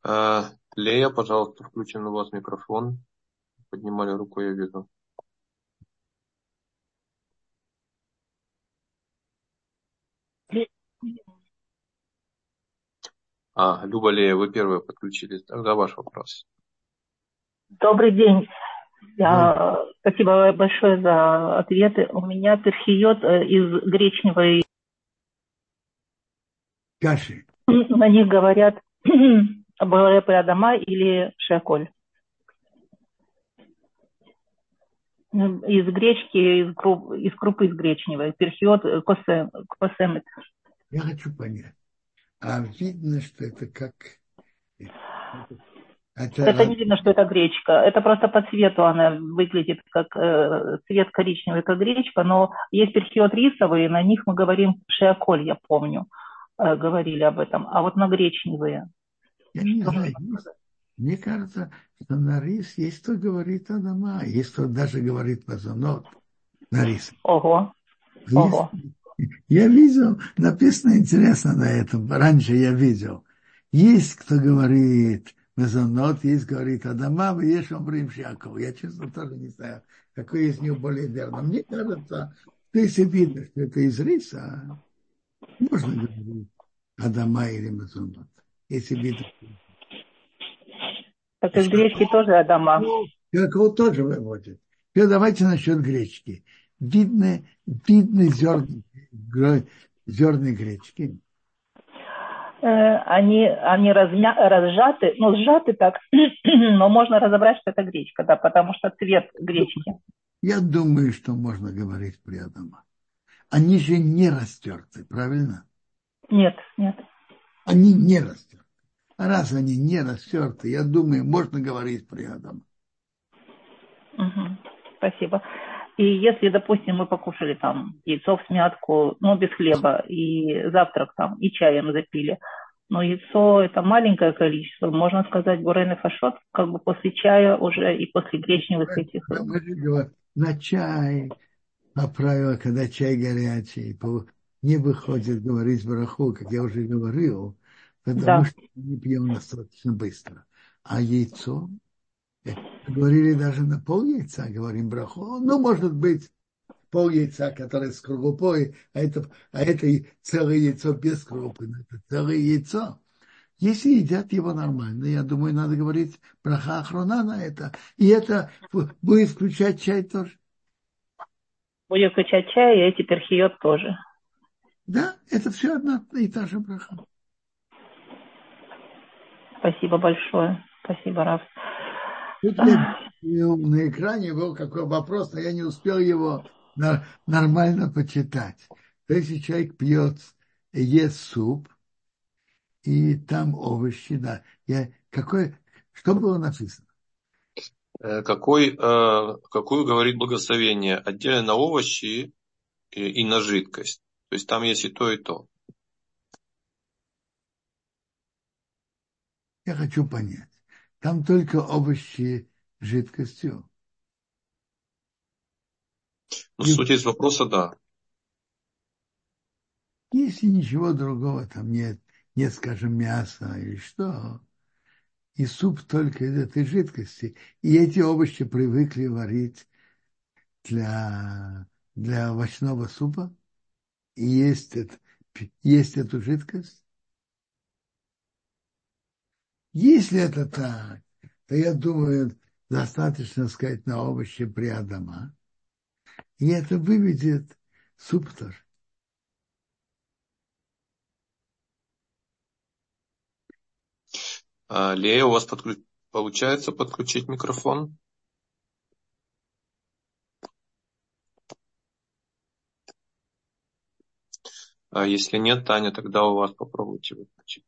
А, Лея, пожалуйста, включен у вас микрофон. Поднимали руку, я вижу. А, Люба Лея, вы первая подключились. Тогда ваш вопрос. Добрый день. Я... Mm. Спасибо большое за ответы. У меня перхиот из гречневой каши. На них говорят Балая Прядама или Шеколь. Из гречки, из, круп... из крупы из гречневой. Перхиот косе... косемет. Я хочу понять. А видно, что это как Это, это не видно, что это гречка. Это просто по цвету она выглядит как э, цвет коричневый, как гречка, но есть перхиот рисовый, и на них мы говорим шиаколь, я помню, э, говорили об этом. А вот на гречневые. Я не знаю, мне кажется, что на рис есть кто говорит Адама, есть кто даже говорит Пазанот на рис. Ого. Есть, Ого. Я видел, написано интересно на этом, раньше я видел. Есть кто говорит Мезонот, есть, говорит, Адама, есть Омрим Шиаков. Я, честно, тоже не знаю, какой из них более верно. Мне кажется, что если видно, что это из риса, можно говорить Адама или Мезонот. Если видно. Так из гречки тоже Адама. Шиаков тоже выводит. Теперь давайте насчет гречки. Видны, видны зерны гречки. Они, они размя, разжаты, ну, сжаты так, но можно разобрать, что это гречка, да, потому что цвет гречки. Я думаю, что можно говорить при этом. Они же не растерты, правильно? Нет, нет. Они не растерты. А раз они не растерты, я думаю, можно говорить при этом. Угу, спасибо. И если, допустим, мы покушали там яйцо в смятку, ну, без хлеба, и завтрак там, и чаем запили, но яйцо – это маленькое количество, можно сказать, бурен и фашот, как бы после чая уже и после гречневых этих. На чай, а правило, когда чай горячий, не выходит говорить браху, как я уже говорил, потому да. что не пьем достаточно быстро. А яйцо… Говорили даже на пол яйца, говорим браху. Ну, может быть, пол яйца, которое с крупой, а это, а это целое яйцо без крупы. Это целое яйцо. Если едят его нормально, я думаю, надо говорить браха ахрона на это. И это будет включать чай тоже. Будет включать чай, и эти перхиот тоже. Да, это все одна и та же браха. Спасибо большое. Спасибо, Рав. На экране был какой вопрос, но я не успел его нормально почитать. То есть человек пьет, ест суп, и там овощи, да. Я, какой, что было написано? Какой, какую говорит благословение? Отдельно на овощи и на жидкость. То есть там есть и то, и то. Я хочу понять. Там только овощи жидкостью. Ну, и... суть есть вопроса, да. Если ничего другого там нет, нет, скажем, мяса или что, и суп только из этой жидкости, и эти овощи привыкли варить для, для овощного супа, и есть, это, есть эту жидкость. Если это так, то, я думаю, достаточно сказать на овощи при Адама. И это выведет суп тоже. А, Лея, у вас подключ... получается подключить микрофон? А если нет, Таня, тогда у вас попробуйте выключить.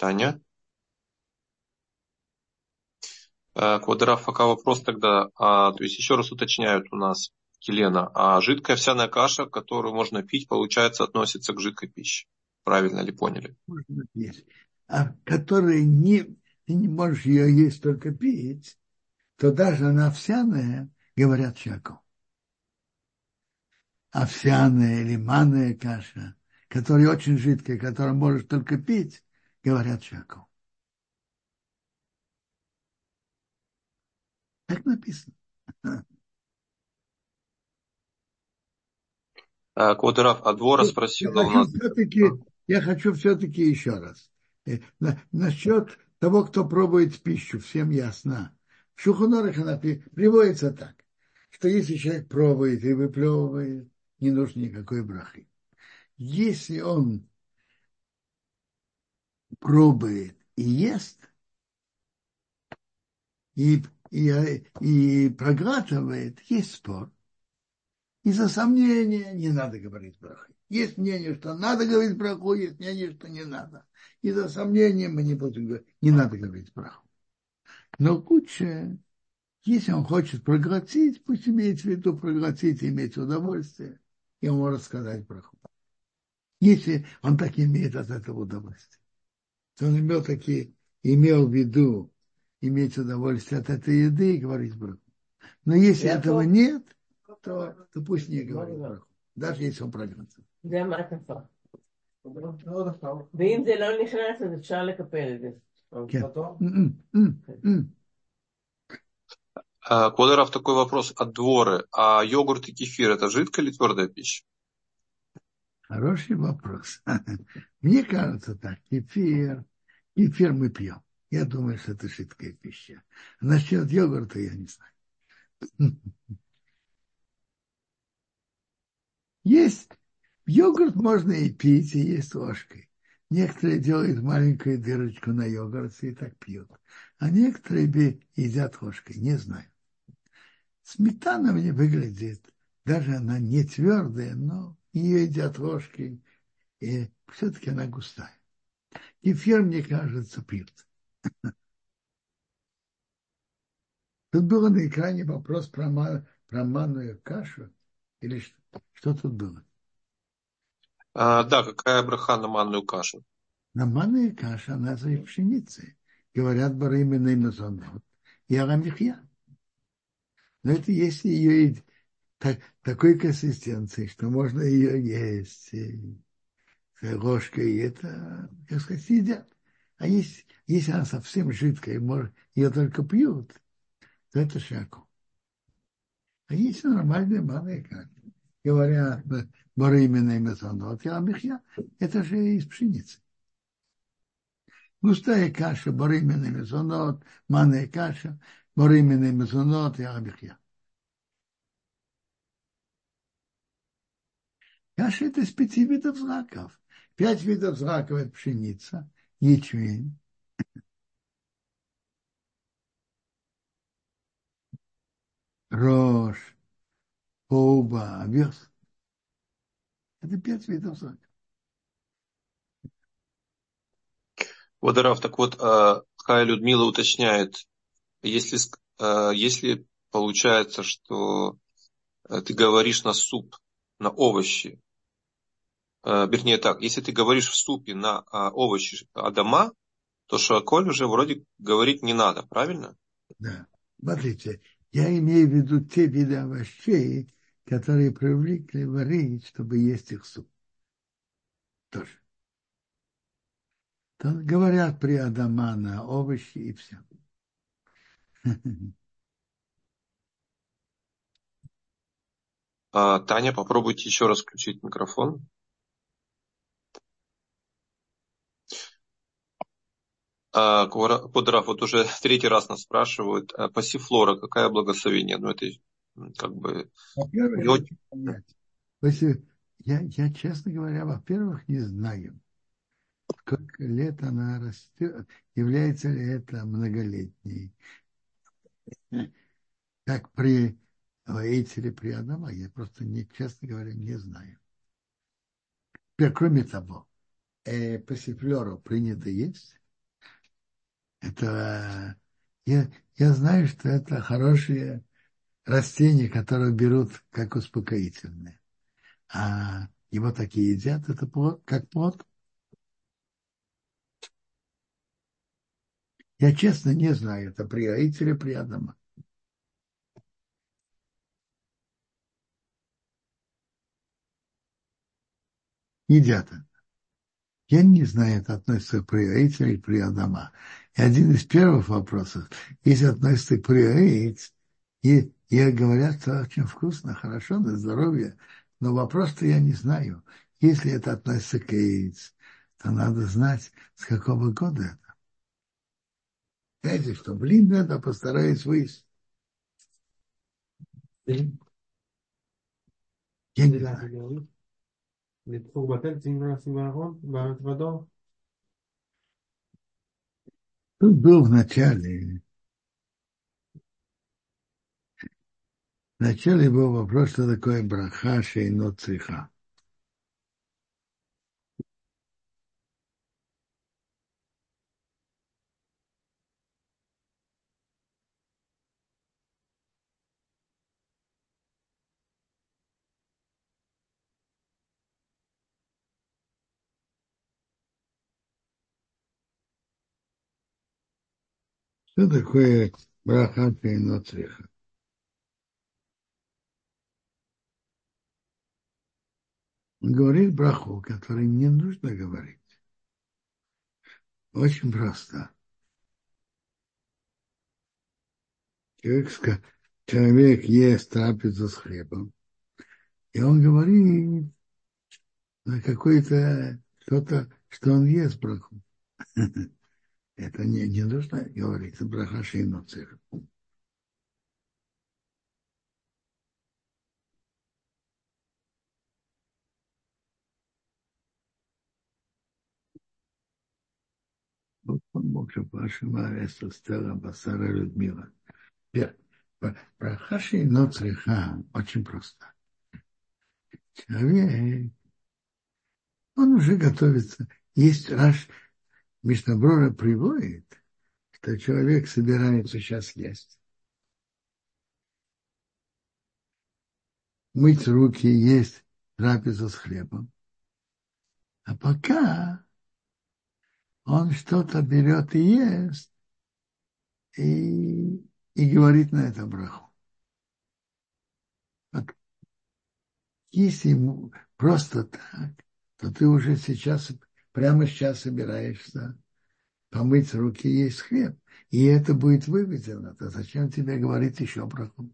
Таня? Квадраф, пока вопрос тогда. А, то есть еще раз уточняют у нас, Елена, а жидкая овсяная каша, которую можно пить, получается, относится к жидкой пище. Правильно ли поняли? Можно пить. А которая не... Ты не можешь ее есть, только пить, то даже она овсяная, говорят человеку. Овсяная или манная каша, которая очень жидкая, которую можешь только пить, говорят человеку. Так написано. Квадраф Адвора спросил у нас. Я хочу все-таки еще раз. Насчет того, кто пробует пищу, всем ясно. В Шулхан Арухе она приводится так, что если человек пробует и выплевывает, не нужно никакой брахи. Если он пробует и ест, и, и, и проглатывает, есть спор. Из-за сомнения не надо говорить браху. Есть мнение, что надо говорить браху, есть мнение, что не надо. Из-за сомнения мы не будем говорить, не надо говорить браху. Но лучше, если он хочет проглотить, пусть имеет в виду проглотить и иметь удовольствие, и он может сказать браху. Если он так имеет от этого удовольствие, то он имел, таки, имел в виду иметь удовольствие от этой еды и говорить браху. Но если Я этого был... нет, то, то пусть не говорит браху, даже если он проглотит. Да, Маркафа. Да им дело не хранится, это чарлик апельдис. Квадров такой вопрос от Дворы. А йогурт и кефир – это жидкая или твердая пища? Хороший вопрос. Мне кажется так. Кефир. Кефир мы пьем. Я думаю, что это жидкая пища. Насчет йогурта я не знаю. Есть. Йогурт можно и пить, и есть ложкой. Некоторые делают маленькую дырочку на йогурте и так пьют. А некоторые едят ложкой. Не знаю. Сметана мне выглядит. Даже она не твердая, но... ее едят ложки, и все-таки она густая. Кефир, мне кажется, пьют. Тут был на экране вопрос про, ман, про манную кашу, или что, что тут было? А, да, какая браха на манную кашу? На манную кашу, она за пшеницы. Говорят, бары именно имазонот. И арамихья. Но это если ее... Так, такой консистенции, что можно ее есть ложкой, это, как сказать, едят. А если, если она совсем жидкая, может, ее только пьют, то это шаку. А если нормальная манная каша, говорят, бары именно имазонот, это же из пшеницы. Густая каша, бары именно имазонот, манная каша, бары именно имазонот, аламихья. Каша – это из пяти видов злаков. Пять видов злаков – это пшеница, ячмень. Рожь, полба, овес. Это пять видов злаков. Водорав, так вот, Хая Людмила уточняет, если, если получается, что ты говоришь на суп, на овощи, вернее так, если ты говоришь в супе на овощи адама, то шаколь уже вроде говорить не надо, правильно? Да. Смотрите, я имею в виду те виды овощей, которые привыкли варить, чтобы есть их суп. Тоже. Там говорят при адама на овощи и все. Таня, попробуйте еще раз включить микрофон. Кудрав, вот уже третий раз нас спрашивают, пассифлора, какая благословение? Ну, это как бы... Во-первых, я, я, честно говоря, во-первых, не знаю, сколько лет она растет, является ли это многолетней. Как при... или при Адама, я просто, не, честно говоря, не знаю. Кроме того, э, пассифлору принято есть. Это, я, я знаю, что это хорошие растения, которые берут как успокоительные. А его такие едят, это плод, как плод. Я, честно, не знаю, это при Аите или при Адама. Едят это. Я не знаю, это относится к приоиц или к приадама. И один из первых вопросов, если относится к приоиц, и, и говорят, что очень вкусно, хорошо, на здоровье, но вопрос-то я не знаю. Если это относится к яиц, то надо знать, с какого года это. Знаете, что блин, это постараюсь выяснить. Я не знаю. Тут был в начале Вначале был вопрос, что такое браха шейно цриха. Что такое браха шейно цриха? Говорит браху, который не нужно говорить. Очень просто. Человек, человек ест трапезу с хлебом, и он говорит на какое-то что-то, что он ест браху. Это не, не нужно говорить, это браха шейно цриха. Браха шейно цриха очень просто. Человек, он уже готовится. Есть раз, Мишна Брура приводит, что человек собирается сейчас есть. Мыть руки, есть трапезу с хлебом. А пока он что-то берет и ест, и, и говорит на это браху. Вот. Если ему просто так, то ты уже сейчас, прямо сейчас собираешься помыть руки и есть хлеб. И это будет выведено. То зачем тебе говорить еще браху?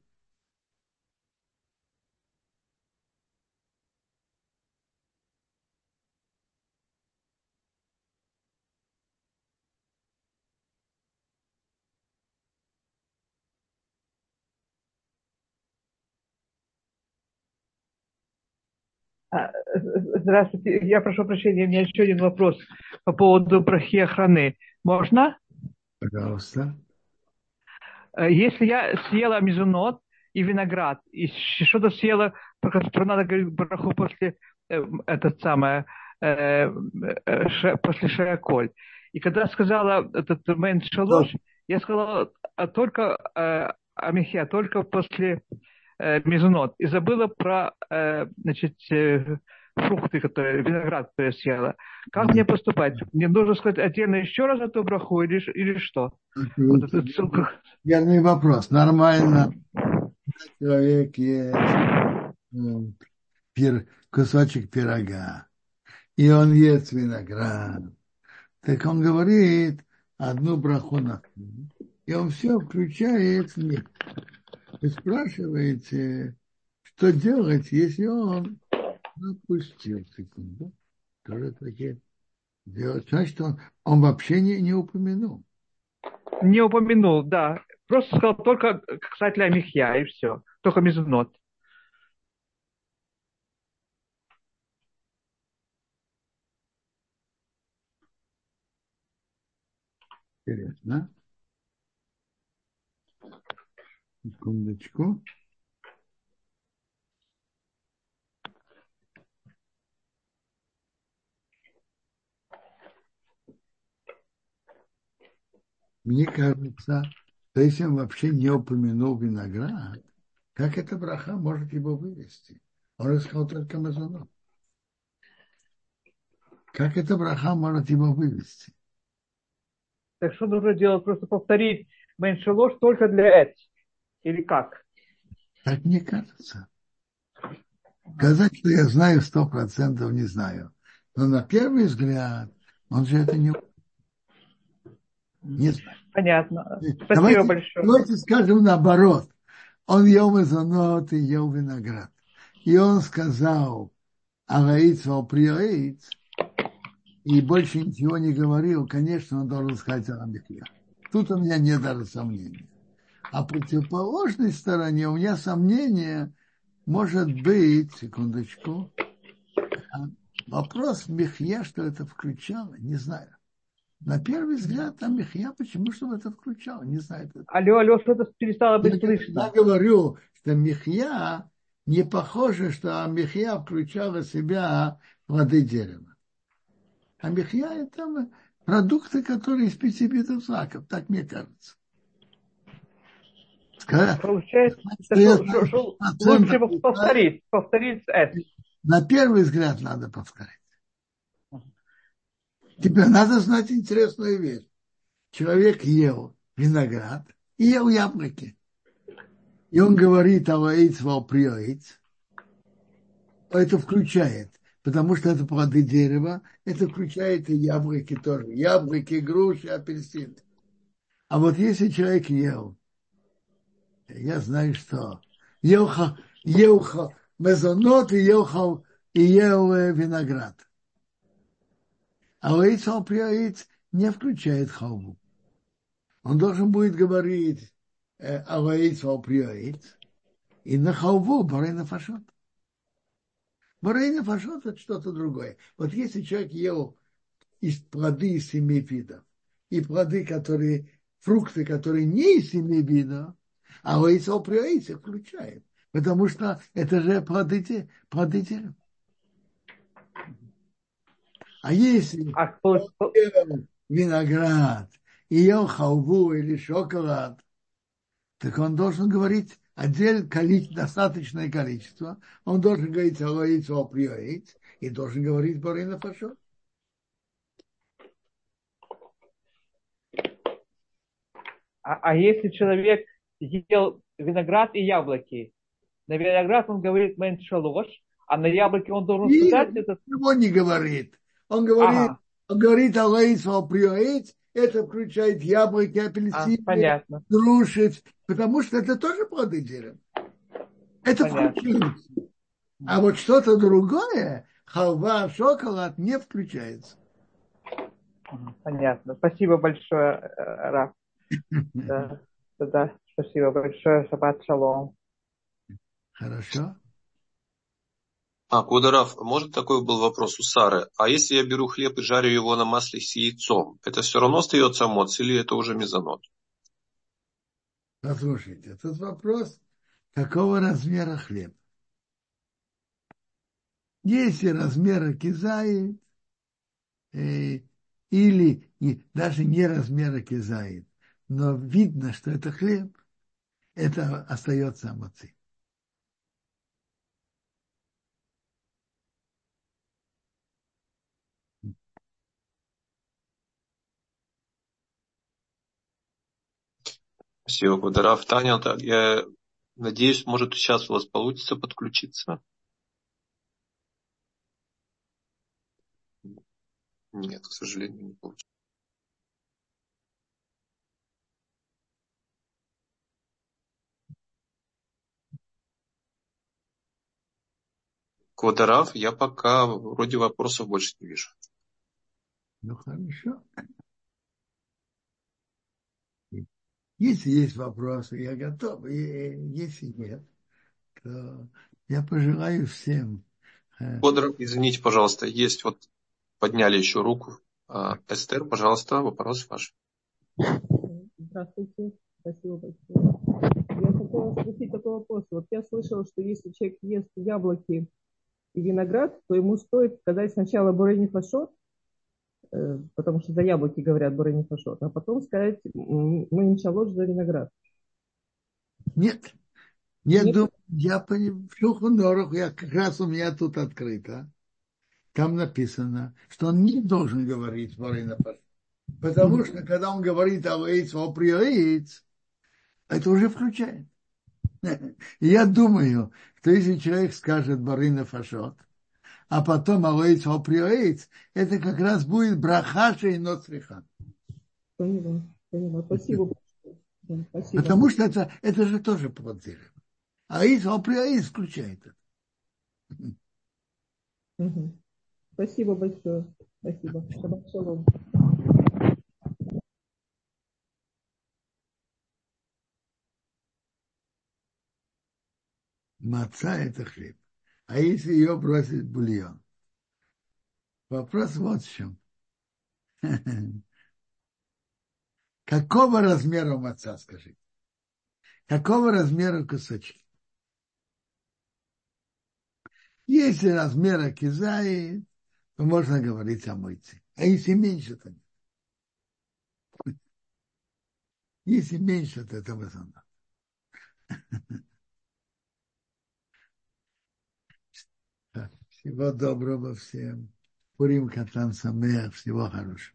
Здравствуйте, я прошу прощения, у меня еще один вопрос по поводу брахи охраны. Можно? Пожалуйста. Если я съела мизунот и виноград, и что-то съела, про которое надо говорить браху после, э, этот самое, э, ше, после шеяколь. И когда сказала этот мэн шалош, я сказала только э, амихия, только после мизунот. И забыла про э, значит, э, фрукты, которые, виноград, который я съела. Как мне поступать? Мне нужно сказать отдельно еще раз эту браху или, или что? Вот это верный вопрос. Нормально. Человек ест пир, кусочек пирога. И он ест виноград. Так он говорит одну браху на хлеб. И он все включает в них. Вы спрашиваете, что делать, если он опустил секунду. Тоже такие дела. Значит, он, он вообще не, не упомянул. Не упомянул, да. Просто сказал только касательно амихья, и все. Только мизунот. Интересно. Секундочку. Мне кажется, что если он вообще не упомянул виноград, как эта браха может его вывести? Он рассказал только мазонов. Как эта браха может его вывести? Так что нужно делать? Просто повторить меньше ложь только для этого. Или как? Так мне кажется. Сказать, что я знаю сто процентов, не знаю. Но на первый взгляд, он же это не... Не знаю. Понятно. Спасибо давайте, большое. Давайте скажем наоборот. Он ел мезонот и ел виноград. И он сказал агаиц валприоиц и больше ничего не говорил. Конечно, он должен сказать арамбихья. Тут у меня нет даже сомнений. А противоположной стороне у меня сомнение, может быть, секундочку, вопрос михья, что это включало, не знаю. На первый взгляд, там михья, почему, чтобы это включало, не знаю. Алло, алло, что-то перестало быть слышно. Я говорю, что михья не похоже, что михья включала в себя плоды дерева. А михья – это продукты, которые из пяти видов злаков, так мне кажется. Сказать, получается, что лучше повторить, повторить это. На первый взгляд надо повторить. Тебе надо знать интересную вещь. Человек ел виноград и ел яблоки. И он говорит «аваиц валприоиц». Это включает, потому что это плоды дерева. Это включает и яблоки тоже. Яблоки, груши, апельсины. А вот если человек ел, я знаю, что ел, ел мезонот и ел, и ел виноград. А аваиц валприоиц не включает халву. Он должен будет говорить аваиц валприоиц и на халву борей на фашот. Борей на фашот – это что-то другое. Вот если человек ел из плоды из семи видов и плоды, которые, фрукты, которые не из семи видов, аваиц валприоиц включает, потому что это же плоды, плоды дерева. А если а ел виноград и ел халву или шоколад, так он должен говорить отдельно достаточное количество. Он должен говорить аваиц валприоиц и должен говорить борей на фашот. А, а если человек ел виноград и яблоки, на виноград он говорит мэн шалош, а на яблоки он должен и сказать это? Ничего не говорит. Он говорит, ага. он говорит «Алаис валприоэйц», это включает яблоки, апельсины, а, груши, потому что это тоже плоды дерева. Это включается. А вот что-то другое, халва, шоколад, не включается. Понятно. Спасибо большое, Рав. Да, да, спасибо большое. Шаббат шалом. Хорошо. А, Кударав, может такой был вопрос у Сары? А если я беру хлеб и жарю его на масле с яйцом, это все равно остается моц или это уже мезонот? Послушайте, этот вопрос, какого размера хлеб? Если размера кизаит, э, или не, даже не размера кизаит, но видно, что это хлеб, это остается моци. Спасибо, Кударав. Таня, я надеюсь, может, сейчас у вас получится подключиться? Нет, к сожалению, не получится. Кударав, я пока вроде вопросов больше не вижу. Ну, хорошо. Если есть вопросы, я готов. Если нет, то я пожелаю всем. Кударов, извините, пожалуйста, есть вот подняли еще руку. Эстер, пожалуйста, вопрос ваш. Здравствуйте, спасибо большое. Я хотела спросить такой вопрос. Вот я слышала, что если человек ест яблоки и виноград, то ему стоит сказать сначала борей не фашот, потому что за яблоки говорят борей не фашот, а потом сказать мэн шалош за виноград. Нет. Я Нет. думаю, я понимаю, я, как раз у меня тут открыто. Там написано, что он не должен говорить борей на фашот. Потому что, когда он говорит аваиц валприоиц, это уже включает. Я думаю, что если человек скажет борей на фашот, а потом аваиц валприоиц, это как раз будет браха шейно цриха. Поняла, поняла. Спасибо. Спасибо. Потому что это, это же тоже плод дерева. Аваиц валприоиц включает это. Угу. Спасибо большое. Спасибо. Шаббат шалом. Маца – это хлеб. А если ее бросить в бульон? Вопрос вот в чем. Какого размера маца, скажите? Какого размера кусочки? Если размера кизаи, то можно говорить о мойце. А если меньше, то нет. Если меньше, то это вазана. Всего доброго всем. Пурим Катан Самех. Всего хорошего.